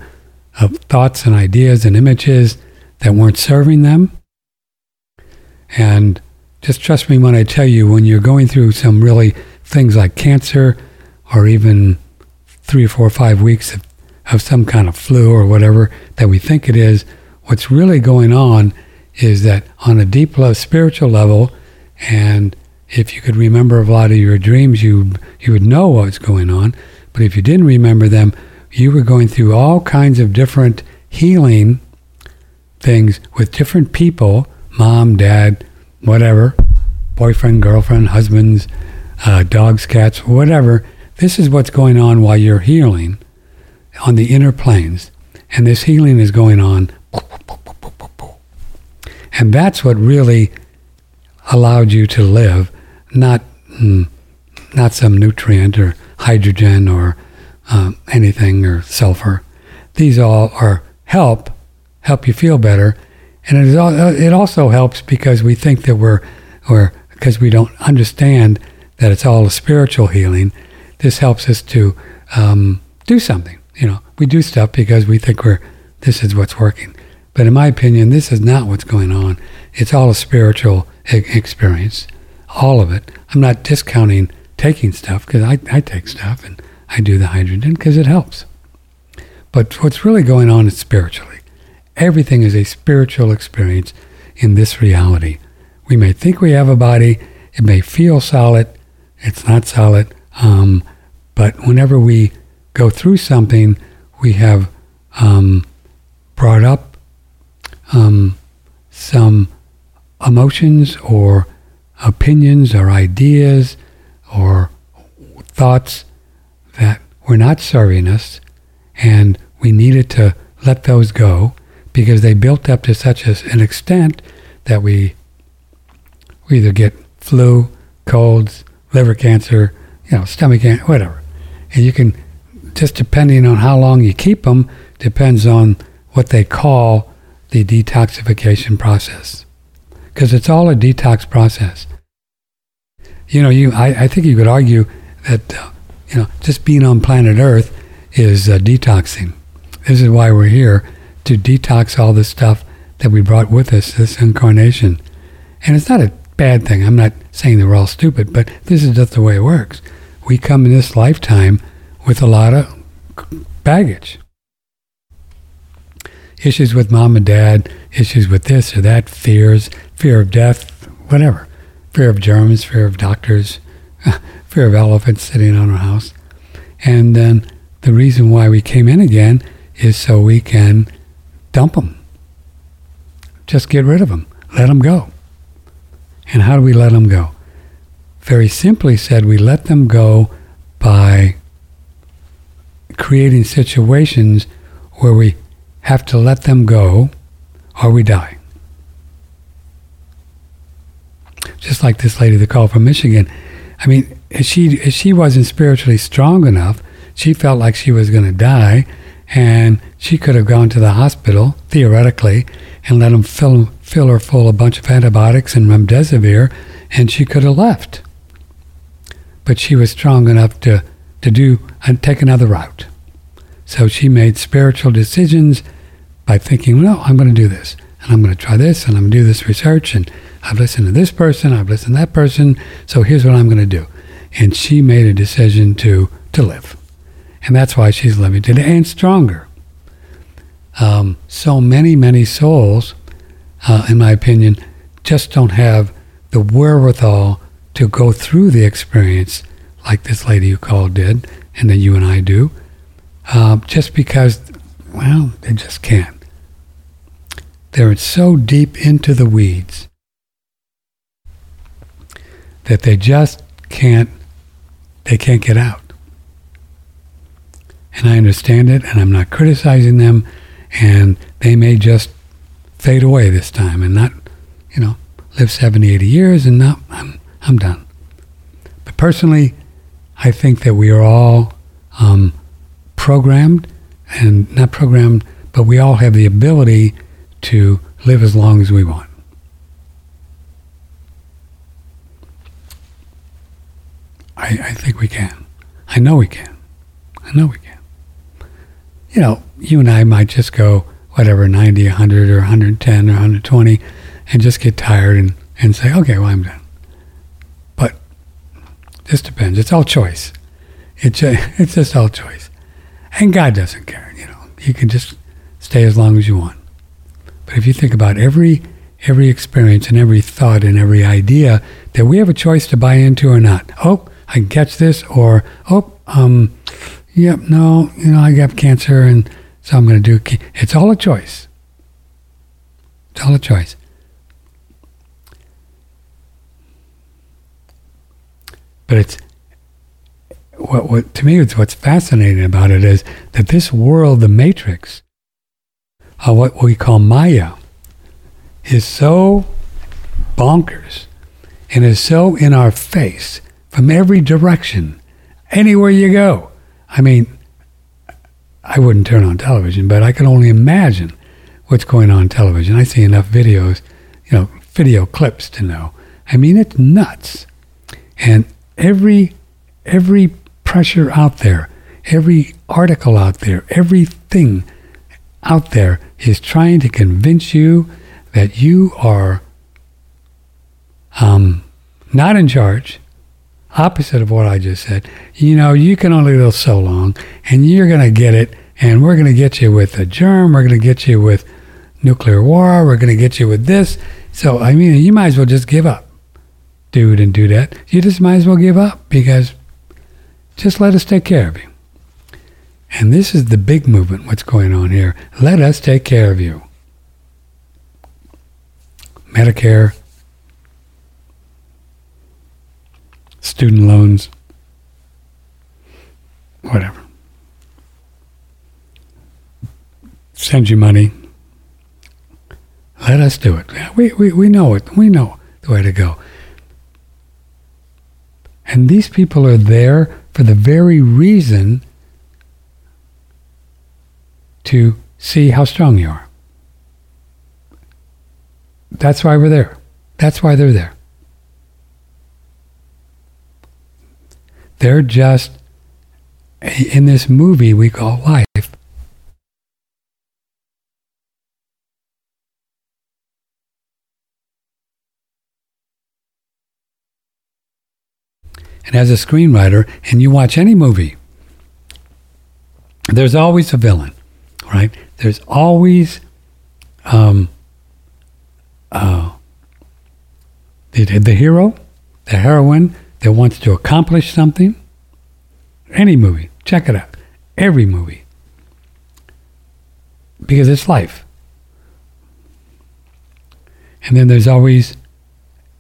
of thoughts and ideas and images that weren't serving them. And just trust me when I tell you, when you're going through some really things like cancer, or even three or four or five weeks of, of some kind of flu or whatever that we think it is, what's really going on is that on a deep level, spiritual level, and if you could remember a lot of your dreams, you you would know what's going on. But if you didn't remember them, you were going through all kinds of different healing things with different people, mom, dad, whatever, boyfriend, girlfriend, husbands, uh, dogs, cats, whatever. This is what's going on while you're healing on the inner planes. And this healing is going on. And that's what really allowed you to live, not mm, not some nutrient or hydrogen or um, anything or sulfur. These all are help, help you feel better. And it, is all, it also helps because we think that we're, or because we don't understand that it's all a spiritual healing. This helps us to um, do something. You know, we do stuff because we think we're, this is what's working. But in my opinion, this is not what's going on. It's all a spiritual e- experience, all of it. I'm not discounting taking stuff, because I, I take stuff and I do the hydrogen because it helps. But what's really going on is spiritually. Everything is a spiritual experience in this reality. We may think we have a body. It may feel solid. It's not solid. Um, but whenever we go through something, we have um, brought up Um, some emotions or opinions or ideas or thoughts that were not serving us, and we needed to let those go because they built up to such an extent that we, we either get flu, colds, liver cancer, you know, stomach cancer, whatever. And you can, just depending on how long you keep them, depends on what they call the detoxification process, because it's all a detox process. You know, you I, I think you could argue that uh, you know, just being on planet Earth is uh, detoxing. This is why we're here, to detox all the stuff that we brought with us this incarnation. And it's not a bad thing. I'm not saying that we're all stupid, but this is just the way it works. We come in this lifetime with a lot of baggage. Issues with mom and dad, issues with this or that, fears, fear of death, whatever. Fear of germs, fear of doctors, fear of elephants sitting on our house. And then the reason why we came in again is so we can dump them. Just get rid of them. Let them go. And how do we let them go? Very simply said, we let them go by creating situations where we have to let them go, or we die. Just like this lady, the call from Michigan. I mean, if she if she wasn't spiritually strong enough, she felt like she was going to die, and she could have gone to the hospital, theoretically, and let them fill, fill her full of a bunch of antibiotics and remdesivir, and she could have left. But she was strong enough to, to do and take another route. So she made spiritual decisions by thinking, no, I'm going to do this, and I'm going to try this, and I'm going to do this research, and I've listened to this person, I've listened to that person, so here's what I'm going to do. And she made a decision to, to live. And that's why she's living today, and stronger. Um, so many, many souls, uh, in my opinion, just don't have the wherewithal to go through the experience like this lady you called did, and that you and I do, uh, just because, well, they just can't. They're so deep into the weeds that they just can't, they can't get out. And I understand it, and I'm not criticizing them, and they may just fade away this time and not, you know, live seventy, eighty years and not, I'm, I'm done. But personally, I think that we are all um, programmed, and not programmed, but we all have the ability to live as long as we want. I, I think we can. I know we can. I know we can. You know, you and I might just go, whatever, ninety, one hundred, or one hundred ten, or one hundred twenty, and just get tired and, and say, okay, well, I'm done. But this depends. It's all choice. It's just, it's just all choice. And God doesn't care, you know. You can just stay as long as you want. But if you think about every every experience and every thought and every idea that we have a choice to buy into or not. Oh, I can catch this, or, oh, um, yep, yeah, no, you know, I got cancer, and so I'm going to do... Ca- it's all a choice. It's all a choice. But it's what what to me it's what's fascinating about it is that this world, the matrix, uh, what we call Maya, is so bonkers and is so in our face from every direction, anywhere you go. I mean, I wouldn't turn on television, but I can only imagine what's going on in television. I see enough videos, you know, video clips to know. I mean, it's nuts. And every every pressure out there, every article out there, everything out there is trying to convince you that you are um, not in charge, opposite of what I just said. You know, you can only live so long, and you're going to get it, and we're going to get you with a germ, we're going to get you with nuclear war, we're going to get you with this. So, I mean, you might as well just give up, dude, and do that. You just might as well give up, because just let us take care of you. And this is the big movement, what's going on here. Let us take care of you. Medicare, student loans, whatever. Send you money. Let us do it. We, we, we know it. We know the way to go. And these people are there for the very reason to see how strong you are. That's why we're there. That's why they're there. They're just, in this movie we call life, and as a screenwriter, and you watch any movie, there's always a villain, right? There's always um, uh, the, the hero, the heroine, that wants to accomplish something. Any movie, check it out. Every movie. Because it's life. And then there's always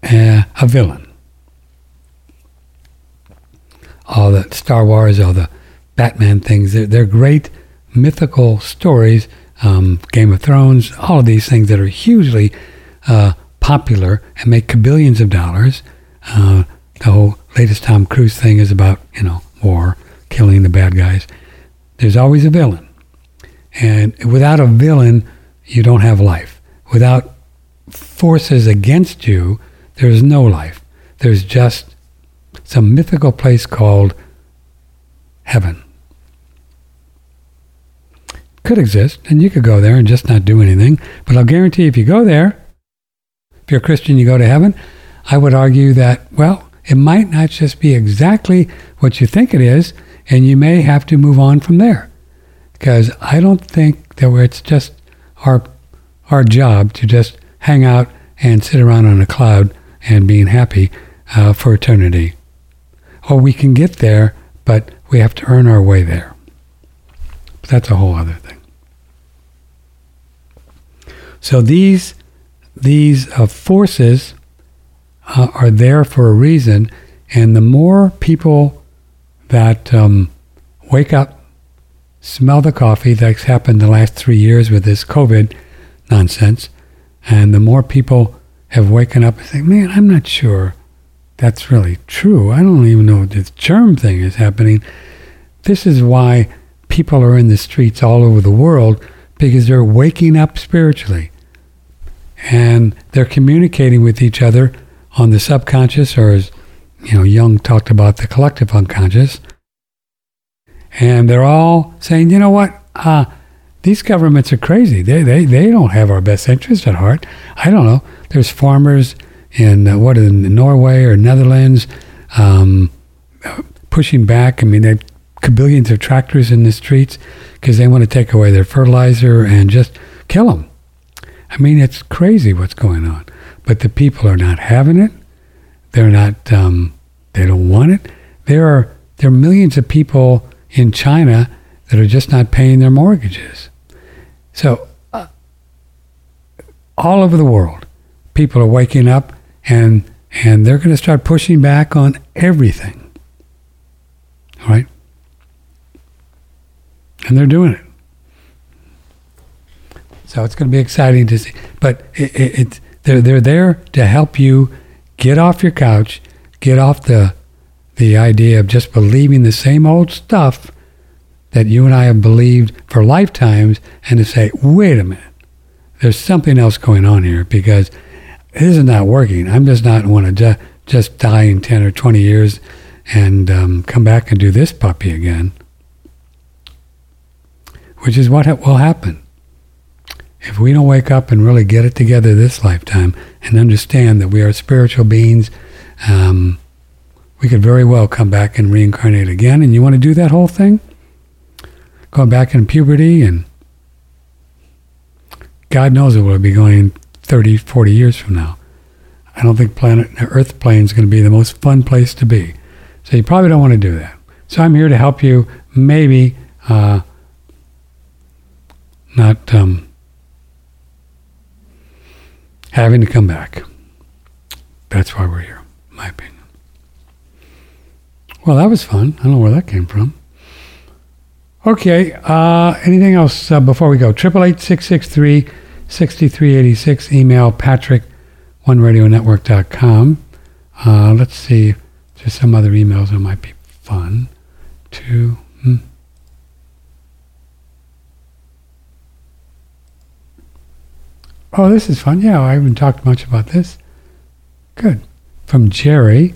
uh, a villain. All the Star Wars, all the Batman things, they're, they're great mythical stories, um, Game of Thrones, all of these things that are hugely uh, popular and make billions of dollars. Uh, The whole latest Tom Cruise thing is about, you know, war, killing the bad guys. There's always a villain. And without a villain, you don't have life. Without forces against you, there's no life. There's just some mythical place called heaven. Could exist, and you could go there and just not do anything. But I'll guarantee if you go there, if you're a Christian, you go to heaven, I would argue that, well, it might not just be exactly what you think it is, and you may have to move on from there. Because I don't think that it's just our our job to just hang out and sit around on a cloud and being happy uh, for eternity. Or we can get there, but We have to earn our way there. But that's a whole other thing. So these these uh, forces uh, are there for a reason, and the more people that um, wake up, smell the coffee that's happened the last three years with this COVID nonsense, and the more people have waken up and think, man, I'm not sure that's really true. I don't even know if this germ thing is happening. This is why people are in the streets all over the world, because they're waking up spiritually. And they're communicating with each other on the subconscious, or as you know, Jung talked about, the collective unconscious. And they're all saying, you know what? Uh, these governments are crazy. They they they don't have our best interest at heart. I don't know. There's farmers in uh, what in Norway or Netherlands um, pushing back. I mean, they have billions of tractors in the streets because they want to take away their fertilizer and just kill them. I mean, it's crazy what's going on. But the people are not having it. They're not. Um, they don't want it. There are there are millions of people in China that are just not paying their mortgages. So uh, all over the world, people are waking up, and and they're going to start pushing back on everything. All right? And they're doing it. So it's going to be exciting to see. But it, it, it, they're, they're there to help you get off your couch, get off the the idea of just believing the same old stuff that you and I have believed for lifetimes, and to say, wait a minute, there's something else going on here, because this is not working. I'm just not want to ju- just die in ten or twenty years and um, come back and do this puppy again, which is what ha- will happen. If we don't wake up and really get it together this lifetime and understand that we are spiritual beings, um, we could very well come back and reincarnate again. And you want to do that whole thing? Going back in puberty, and God knows it will be going thirty, forty years from now. I don't think planet Earth plane is going to be the most fun place to be. So you probably don't want to do that. So I'm here to help you maybe uh, not um, having to come back. That's why we're here, in my opinion. Well, that was fun. I don't know where that came from. Okay, uh, anything else uh, before we go? eight eight eight, six six three, six three eight six. Email patrick, one radio network dot com. Uh, let's see. Just some other emails that might be fun. Two. Hmm. Oh, this is fun. Yeah, I haven't talked much about this. Good. From Jerry.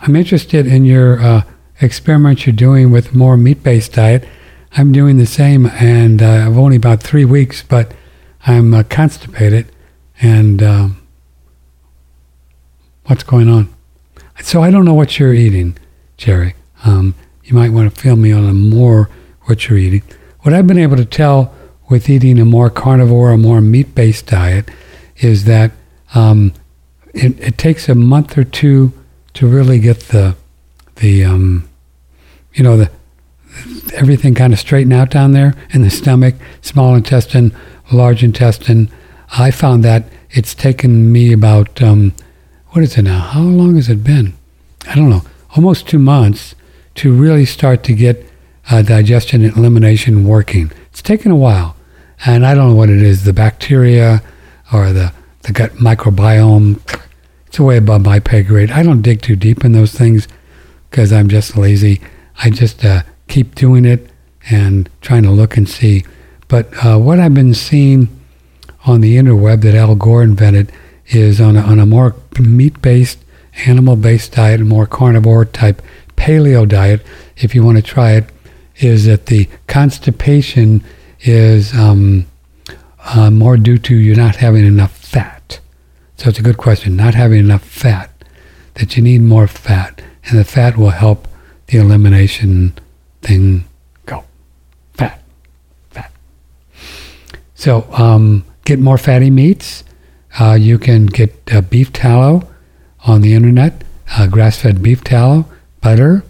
I'm interested in your... Uh, experiments you're doing with more meat-based diet. I'm doing the same, and uh, I've only about three weeks, but I'm uh, constipated, and um, what's going on? So I don't know what you're eating, Jerry. Um, you might want to fill me on a more what you're eating. What I've been able to tell with eating a more carnivore or more meat-based diet is that um, it, it takes a month or two to really get the the um you know the everything kind of straighten out down there in the stomach, small intestine, large intestine. I found that it's taken me about um what is it now how long has it been I don't know almost two months to really start to get uh, digestion and elimination working. It's taken a while, and I don't know what it is, the bacteria or the the gut microbiome. It's way above my pay grade. I don't dig too deep in those things because I'm just lazy. I just uh, keep doing it and trying to look and see. But uh, what I've been seeing on the interweb that Al Gore invented is on a, on a more meat-based, animal-based diet, a more carnivore-type paleo diet, if you want to try it, is that the constipation is um, uh, more due to you not having enough fat. So it's a good question, not having enough fat, that you need more fat. And the fat will help the elimination thing go. Fat. Fat. So um, get more fatty meats. Uh, you can get uh, beef tallow on the internet, uh, grass-fed beef tallow, butter,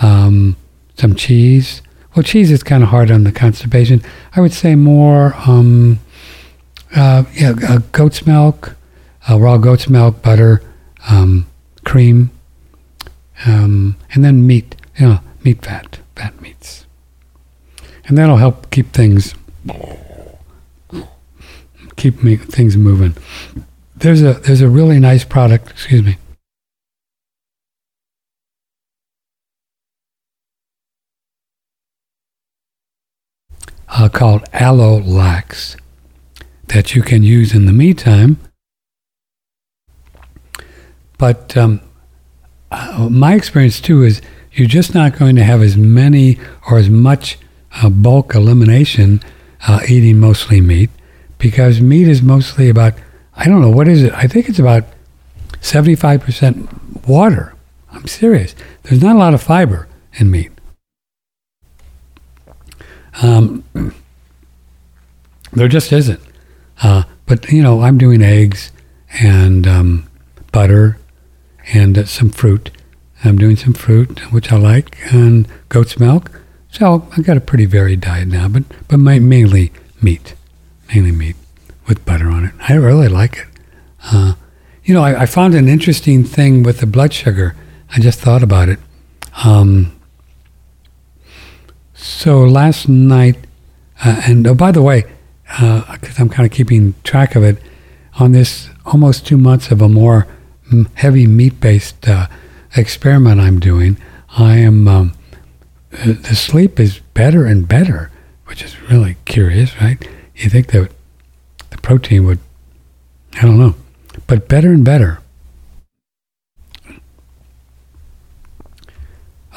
um, some cheese. Well, cheese is kind of hard on the constipation. I would say more um, uh, yeah, uh, goat's milk, uh, raw goat's milk, butter, um, cream, um, and then meat, you know, meat fat, fat meats. And that'll help keep things, keep me, things moving. There's a there's a really nice product, excuse me. Uh, called Aloe Lax that you can use in the meantime. But um, uh, my experience too is you're just not going to have as many or as much uh, bulk elimination uh, eating mostly meat, because meat is mostly about, I don't know, what is it? I think it's about seventy-five percent water. I'm serious. There's not a lot of fiber in meat. Um, there just isn't. Uh, but, you know, I'm doing eggs and um, butter and uh, some fruit. I'm doing some fruit, which I like, and goat's milk. So I've got a pretty varied diet now, but, but my, mainly meat, mainly meat with butter on it. I really like it. Uh, you know, I, I found an interesting thing with the blood sugar. I just thought about it. Um, So last night, uh, and oh, by the way, because uh, I'm kind of keeping track of it, on this almost two months of a more m- heavy meat-based uh, experiment I'm doing, I am, um, the sleep is better and better, which is really curious, right? You think that the protein would, I don't know, but better and better.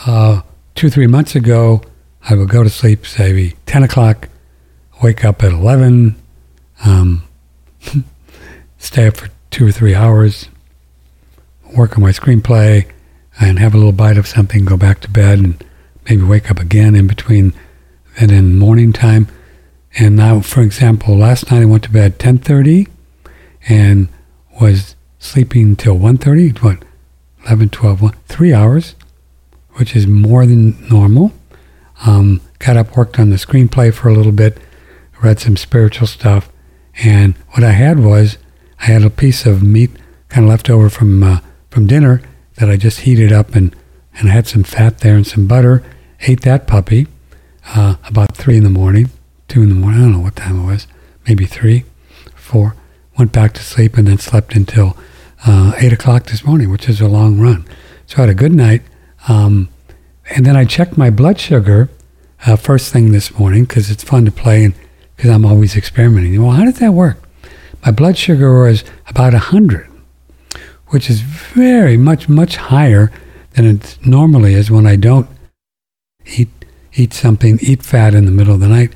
Uh, two, three months ago, I would go to sleep, say, be ten o'clock, wake up at eleven, um, stay up for two or three hours, work on my screenplay, and have a little bite of something, go back to bed, and maybe wake up again in between then in morning time. And now, for example, last night I went to bed at ten thirty and was sleeping till one thirty, what, eleven, twelve, one, three hours, which is more than normal. Um, got up, worked on the screenplay for a little bit, read some spiritual stuff, and what I had was I had a piece of meat kind of left over from uh, from dinner that I just heated up, and, and I had some fat there and some butter, ate that puppy uh, about three in the morning, two in the morning, I don't know what time it was, maybe three, four, went back to sleep and then slept until uh, eight o'clock this morning, which is a long run. So I had a good night. Um, And then I checked my blood sugar uh, first thing this morning, because it's fun to play and because I'm always experimenting. Well, how did that work? My blood sugar was about one hundred, which is very much, much higher than it normally is when I don't eat eat something, eat fat in the middle of the night.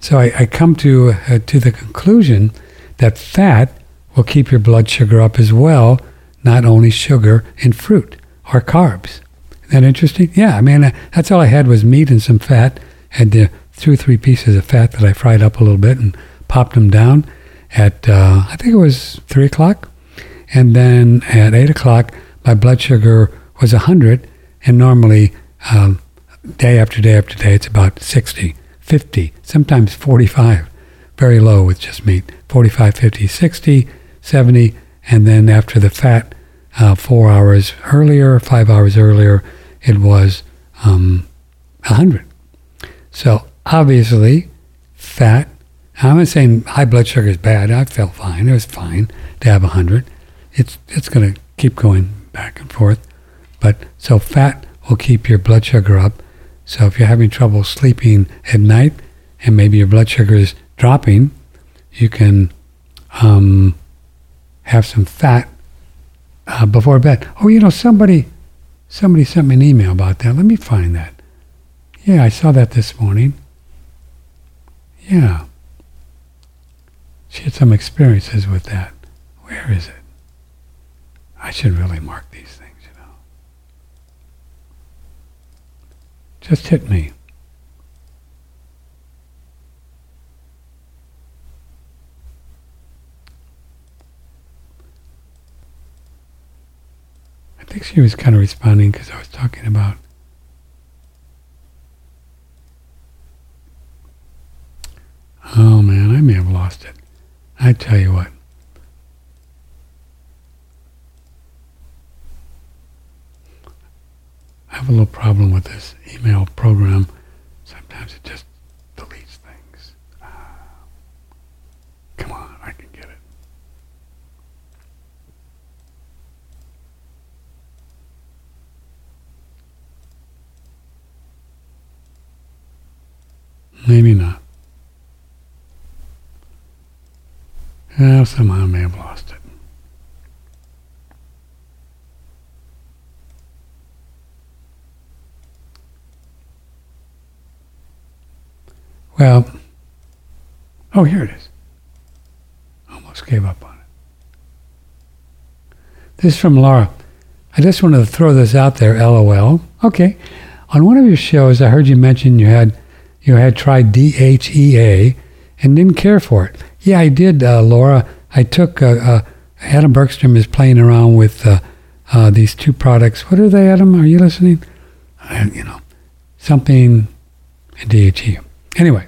So I, I come to uh, to the conclusion that fat will keep your blood sugar up as well, not only sugar and fruit or carbs. That interesting? Yeah, I mean, that's all I had was meat and some fat. Had the two or three pieces of fat that I fried up a little bit and popped them down at, uh, I think it was three o'clock. And then at eight o'clock, my blood sugar was one hundred. And normally, um, day after day after day, it's about sixty, fifty, sometimes forty-five. Very low with just meat. forty-five, fifty, sixty, seventy. And then after the fat, uh, four hours earlier, five hours earlier, it was um, one hundred. So obviously, fat, I'm not saying high blood sugar is bad. I felt fine. It was fine to have one hundred. It's it's going to keep going back and forth. But so fat will keep your blood sugar up. So if you're having trouble sleeping at night and maybe your blood sugar is dropping, you can um, have some fat uh, before bed. Oh, you know, somebody... Somebody sent me an email about that. Let me find that. Yeah, I saw that this morning. Yeah. She had some experiences with that. Where is it? I should really mark these things, you know. Just hit me. I think she was kind of responding because I was talking about Oh, man, I may have lost it. I tell you what. I have a little problem with this email program. Sometimes it just deletes things. Uh, come on, I can get it. Maybe not. Oh, somehow I may have lost it. Well, oh, here it is. Almost gave up on it. This is from Laura. I just wanted to throw this out there, LOL. Okay. On one of your shows, I heard you mention you had you had tried D H E A and didn't care for it. Yeah, I did, uh, Laura. I took, uh, uh, Adam Bergstrom is playing around with uh, uh, these two products. What are they, Adam? Are you listening? Uh, you know, something and D H E A. Anyway,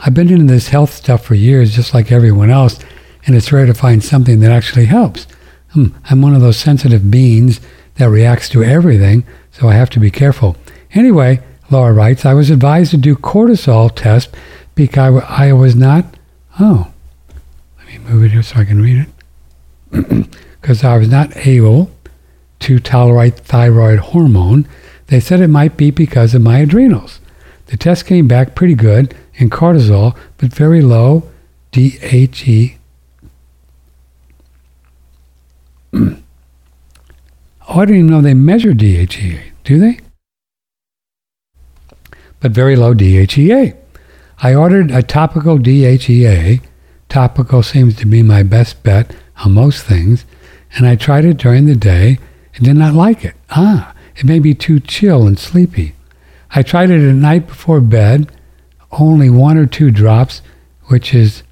I've been into this health stuff for years, just like everyone else, and it's rare to find something that actually helps. Hmm, I'm one of those sensitive beings that reacts to everything, so I have to be careful. Anyway, Laura writes, I was advised to do cortisol test because I was not, oh, let me move it here so I can read it. Because I was not able to tolerate thyroid hormone. They said it might be because of my adrenals. The test came back pretty good in cortisol, but very low D H E A. Oh, I didn't even know they measure D H E A, do they? But very low D H E A. I ordered a topical D H E A. Topical seems to be my best bet on most things, and I tried it during the day and did not like it. Ah, it made me too chill and sleepy. I tried it at night before bed, only one or two drops, which is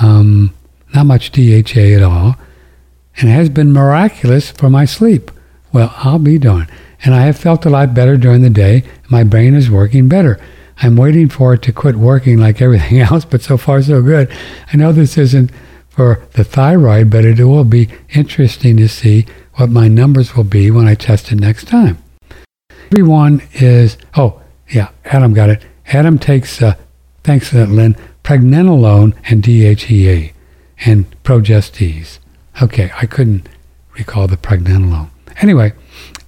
um, not much D H E A at all, and it has been miraculous for my sleep. Well, I'll be darned. And I have felt a lot better during the day. My brain is working better. I'm waiting for it to quit working like everything else, but so far so good. I know this isn't for the thyroid, but it will be interesting to see what my numbers will be when I test it next time. Everyone is, oh, yeah, Adam got it. Adam takes, uh, thanks to that, Lynn, pregnenolone and D H E A and progestes. Okay, I couldn't recall the pregnenolone. Anyway,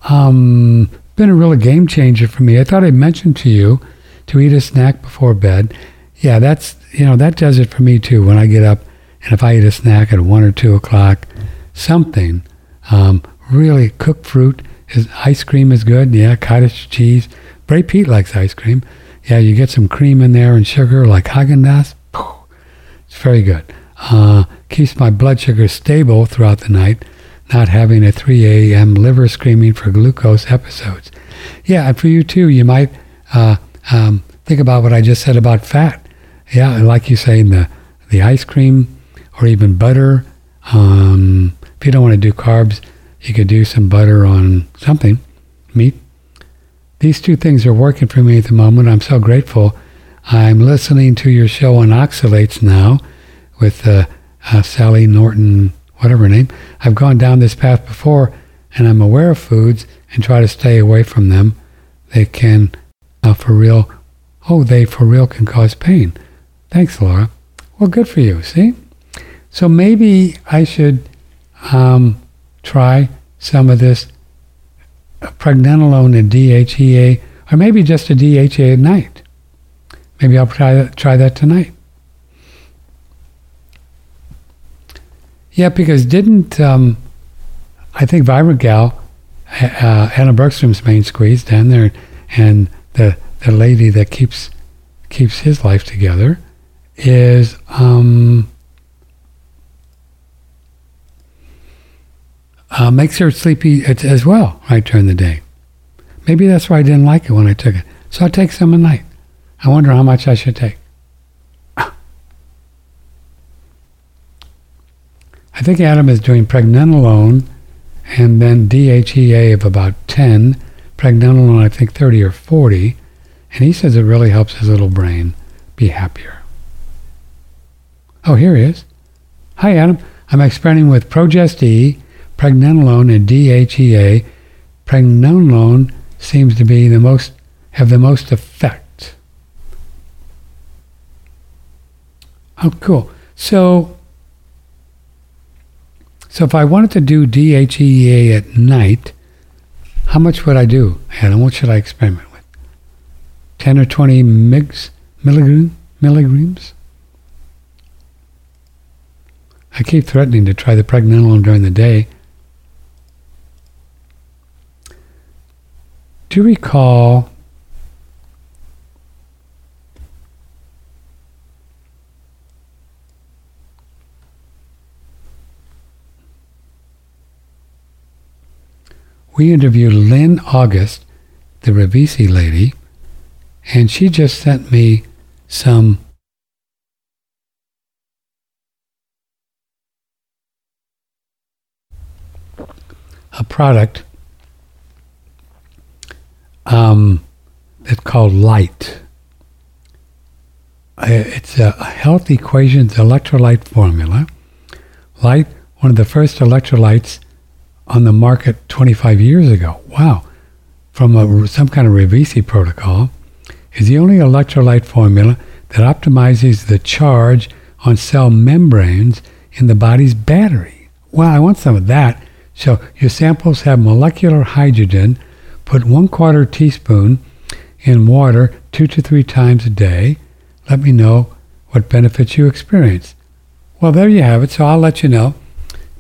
um, been a real game changer for me. I thought I mentioned to you to eat a snack before bed. Yeah, that's, you know, that does it for me too when I get up. And if I eat a snack at one or two o'clock, something, um, really cooked fruit, is, ice cream is good. Yeah, cottage cheese. Bray Pete likes ice cream. Yeah, you get some cream in there and sugar like Häagen-Dazs. It's very good. Uh, keeps my blood sugar stable throughout the night, not having a three a.m. liver screaming for glucose episodes. Yeah, and for you too, you might uh, um, think about what I just said about fat. Yeah, like you say, the, the ice cream or even butter. Um, if you don't want to do carbs, you could do some butter on something, meat. These two things are working for me at the moment. I'm so grateful. I'm listening to your show on oxalates now with uh, uh, Sally Norton, whatever her name. I've gone down this path before, and I'm aware of foods and try to stay away from them. They can, uh, for real, oh, they for real can cause pain. Thanks, Laura. Well, good for you, see? So maybe I should... Um, try some of this pregnenolone and D H E A, or maybe just a D H E A at night. Maybe I'll try that, try that tonight. Yeah, because didn't, um, I think Vibragal, uh, Anna Bergstrom's main squeeze down there, and the the lady that keeps keeps his life together is... Um, Uh, makes her sleepy as well right during the day. Maybe that's why I didn't like it when I took it. So I'll take some at night. I wonder how much I should take. Ah. I think Adam is doing pregnenolone and then D H E A of about ten. Pregnenolone, I think, thirty or forty. And he says it really helps his little brain. be happier. Oh, here he is. Hi, Adam. I'm experimenting with Progest-E, pregnenolone, and D H E A. Pregnenolone seems to be the most, have the most effect. Oh, cool. So, so if I wanted to do D H E A at night, how much would I do, Adam? What should I experiment with? ten or twenty milligrams? Milligrams? I keep threatening to try the pregnenolone during the day. Do you recall we interviewed Lynn August, the Revici lady, and she just sent me some a product um, that's called Light. It's a Health Equations electrolyte formula. Light, one of the first electrolytes on the market twenty-five years ago. Wow. From a, some kind of Revici protocol, is the only electrolyte formula that optimizes the charge on cell membranes in the body's battery. Wow, I want some of that. So your samples have molecular hydrogen. Put one quarter teaspoon in water two to three times a day. Let me know what benefits you experience. Well, there you have it. So I'll let you know.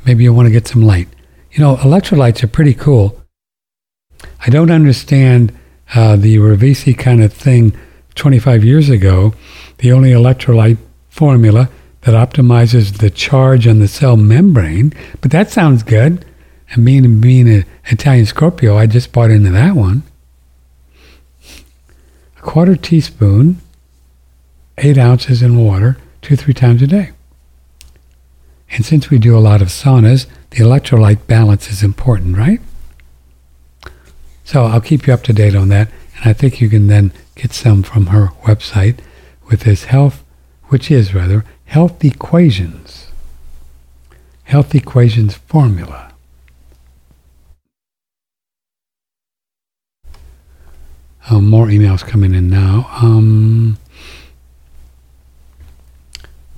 Maybe you'll want to get some light. You know, electrolytes are pretty cool. I don't understand uh, the Revici kind of thing twenty-five years ago. The only electrolyte formula that optimizes the charge on the cell membrane. But that sounds good. And being, being an Italian Scorpio, I just bought into that one. A quarter teaspoon, eight ounces in water, two, three times a day. And since we do a lot of saunas, the electrolyte balance is important, right? So I'll keep you up to date on that. And I think you can then get some from her website with this health, which is rather Health Equations. Health Equations formula. Oh, more emails coming in now. Um,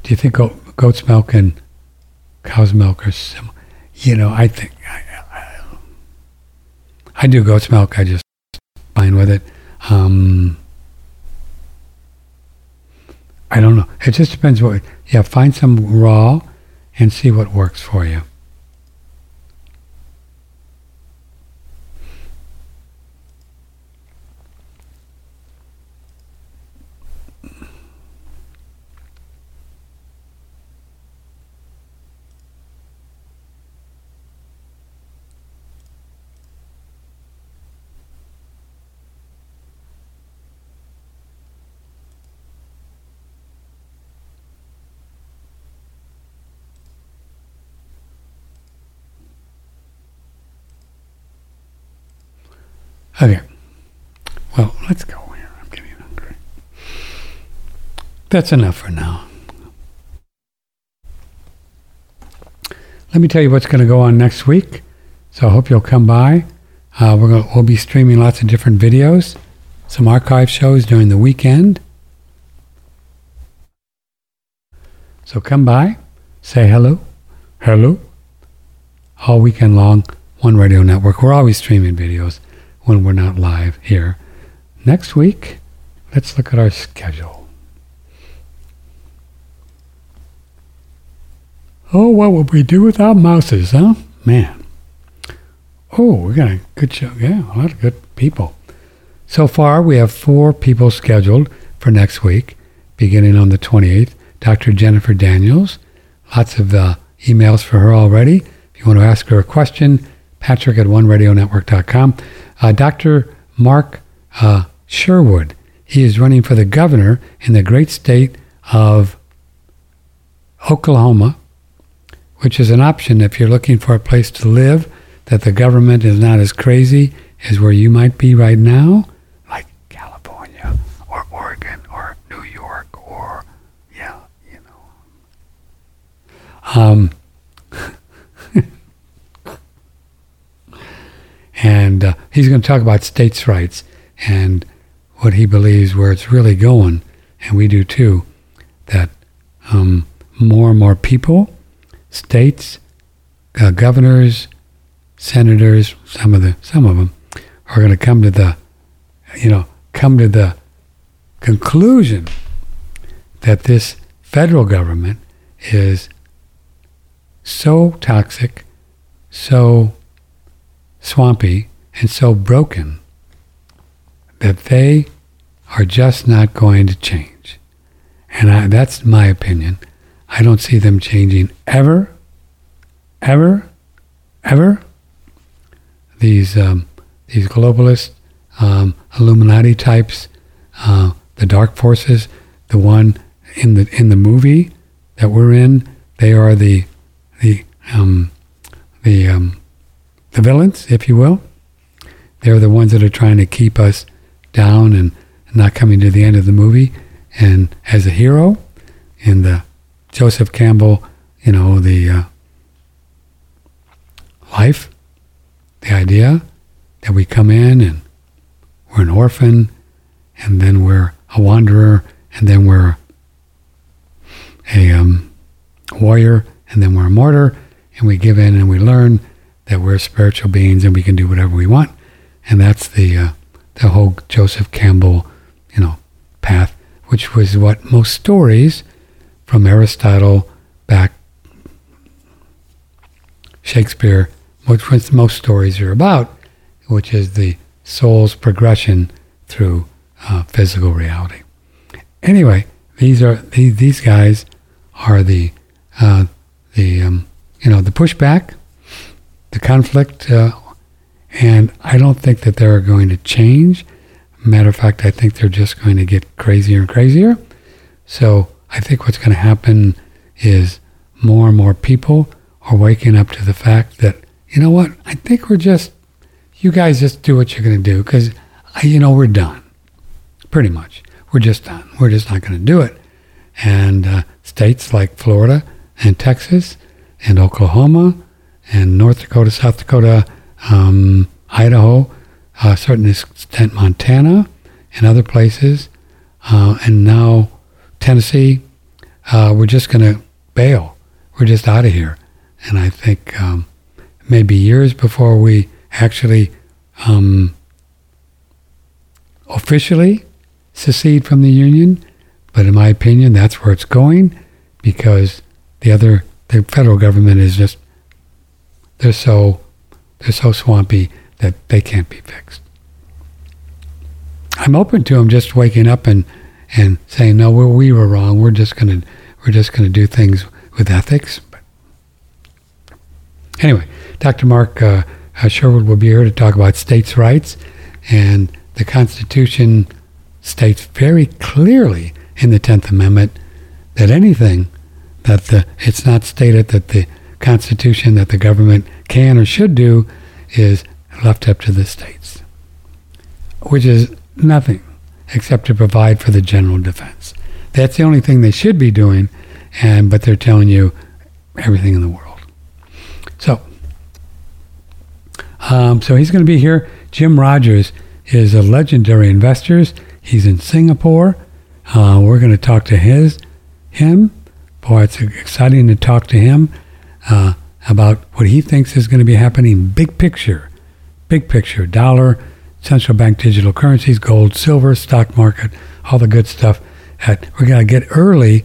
do you think go- goat's milk and cow's milk are similar? You know, I think I, I, I do goat's milk. I just fine with it. Um, I don't know. It just depends what. Yeah, find some raw and see what works for you. Okay, well, let's go here. I'm getting hungry. That's enough for now. Let me tell you what's going to go on next week. So I hope you'll come by. Uh, we're gonna, we'll be streaming lots of different videos, some archive shows during the weekend. So come by, say hello, hello, all weekend long, One Radio Network. We're always streaming videos when we're not live here. Next week, let's look at our schedule. Oh, what would we do without mouses, huh? Man. Oh, we got a good show. Yeah, a lot of good people. So far, we have four people scheduled for next week, beginning on the twenty-eighth. Doctor Jennifer Daniels. Lots of uh, emails for her already. If you want to ask her a question, Patrick at one radio network dot com. Uh, Doctor Mark uh, Sherwood. He is running for the governor in the great state of Oklahoma, which is an option if you're looking for a place to live, that the government is not as crazy as where you might be right now, like California or Oregon or New York or Um, and uh, he's going to talk about states' rights and what he believes where it's really going, and we do too, that um, more and more people, states, uh, governors, senators, some of the some of them are going to come to the, you know, come to the conclusion that this federal government is so toxic, so swampy, and so broken that they are just not going to change. And I, that's my opinion. I don't see them changing ever, ever, ever. These um, these globalist um, Illuminati types, uh, the dark forces, the one in the in the movie that we're in, they are the the um, the um, the villains, if you will. They're the ones that are trying to keep us down and not coming to the end of the movie. And as a hero in the Joseph Campbell, you know, the uh, life. The idea that we come in and we're an orphan, and then we're a wanderer, and then we're a um, warrior, and then we're a martyr, and we give in and we learn that we're spiritual beings and we can do whatever we want. And that's the uh, the whole Joseph Campbell, you know, path, which was what most stories from Aristotle back Shakespeare, which most stories are about, which is the soul's progression through uh, physical reality. Anyway, these are these, these guys are the uh, the um, you know the pushback, the conflict, uh, and I don't think that they're going to change. Matter of fact, I think they're just going to get crazier and crazier. So I think what's going to happen is more and more people are waking up to the fact that, you know what, I think we're just, you guys just do what you're going to do, because, you know, we're done. Pretty much. We're just done. We're just not going to do it. And uh, states like Florida and Texas and Oklahoma and North Dakota, South Dakota, um, Idaho, a uh, certain extent Montana and other places, uh, and now Tennessee, uh, we're just going to bail. We're just out of here. And I think... Um, maybe years before we actually um, officially secede from the Union. But in my opinion, that's where it's going, because the other, the federal government is just, they're so, they're so swampy that they can't be fixed. I'm open to them just waking up and, and saying, no, we're, we were wrong. We're just going to, we're just going to do things with ethics. But anyway, Doctor Mark uh, Sherwood will be here to talk about states' rights, and the Constitution states very clearly in the tenth Amendment that anything that the it's not stated that the Constitution that the government can or should do is left up to the states, which is nothing except to provide for the general defense. That's the only thing they should be doing, and but they're telling you everything in the world. So. Um, so he's going to be here. Jim Rogers is a legendary investor. He's in Singapore. Uh, we're going to talk to his, him. Boy, it's exciting to talk to him uh, about what he thinks is going to be happening. Big picture, big picture. Dollar, central bank digital currencies, gold, silver, stock market, all the good stuff. At, we're going to get early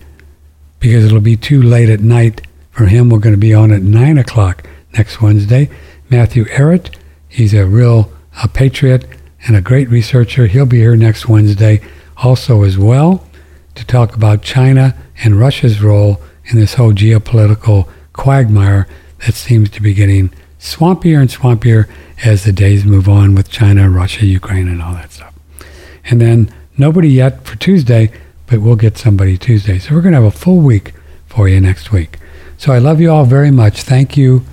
because it'll be too late at night for him. We're going to be on at nine o'clock next Wednesday. Matthew Errett, he's a real a patriot and a great researcher. He'll be here next Wednesday also as well to talk about China and Russia's role in this whole geopolitical quagmire that seems to be getting swampier and swampier as the days move on with China, Russia, Ukraine, and all that stuff. And then nobody yet for Tuesday, but we'll get somebody Tuesday. So we're going to have a full week for you next week. So I love you all very much. Thank you.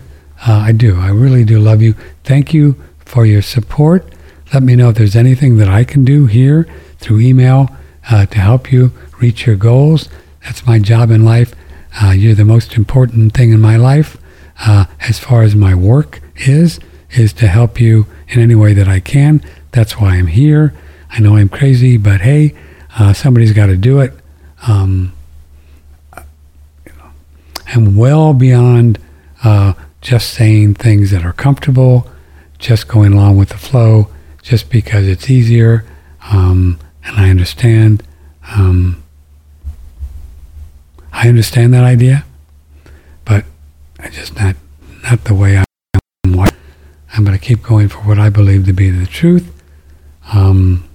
Uh, I do. I really do love you. Thank you for your support. Let me know if there's anything that I can do here through email uh, to help you reach your goals. That's my job in life. Uh, you're the most important thing in my life, uh, as far as my work is, is to help you in any way that I can. That's why I'm here. I know I'm crazy, but hey, uh, somebody's got to do it. Um, you know, I'm well beyond uh, just saying things that are comfortable, just going along with the flow, just because it's easier, um, and I understand. Um, I understand that idea, but I just not not the way I'm wired. I'm going to keep going for what I believe to be the truth. Um,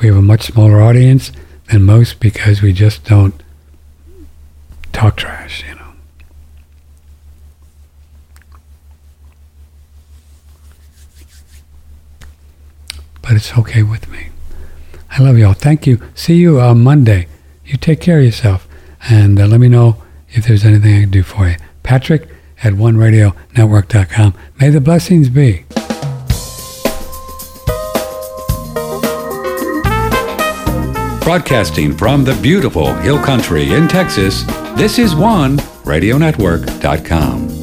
we have a much smaller audience than most because we just don't talk trash, you know. But it's okay with me. I love y'all. Thank you. See you on uh, Monday. You take care of yourself, and uh, let me know if there's anything I can do for you. Patrick at one radio network dot com. May the blessings be. Broadcasting from the beautiful Hill Country in Texas, this is one radio network dot com.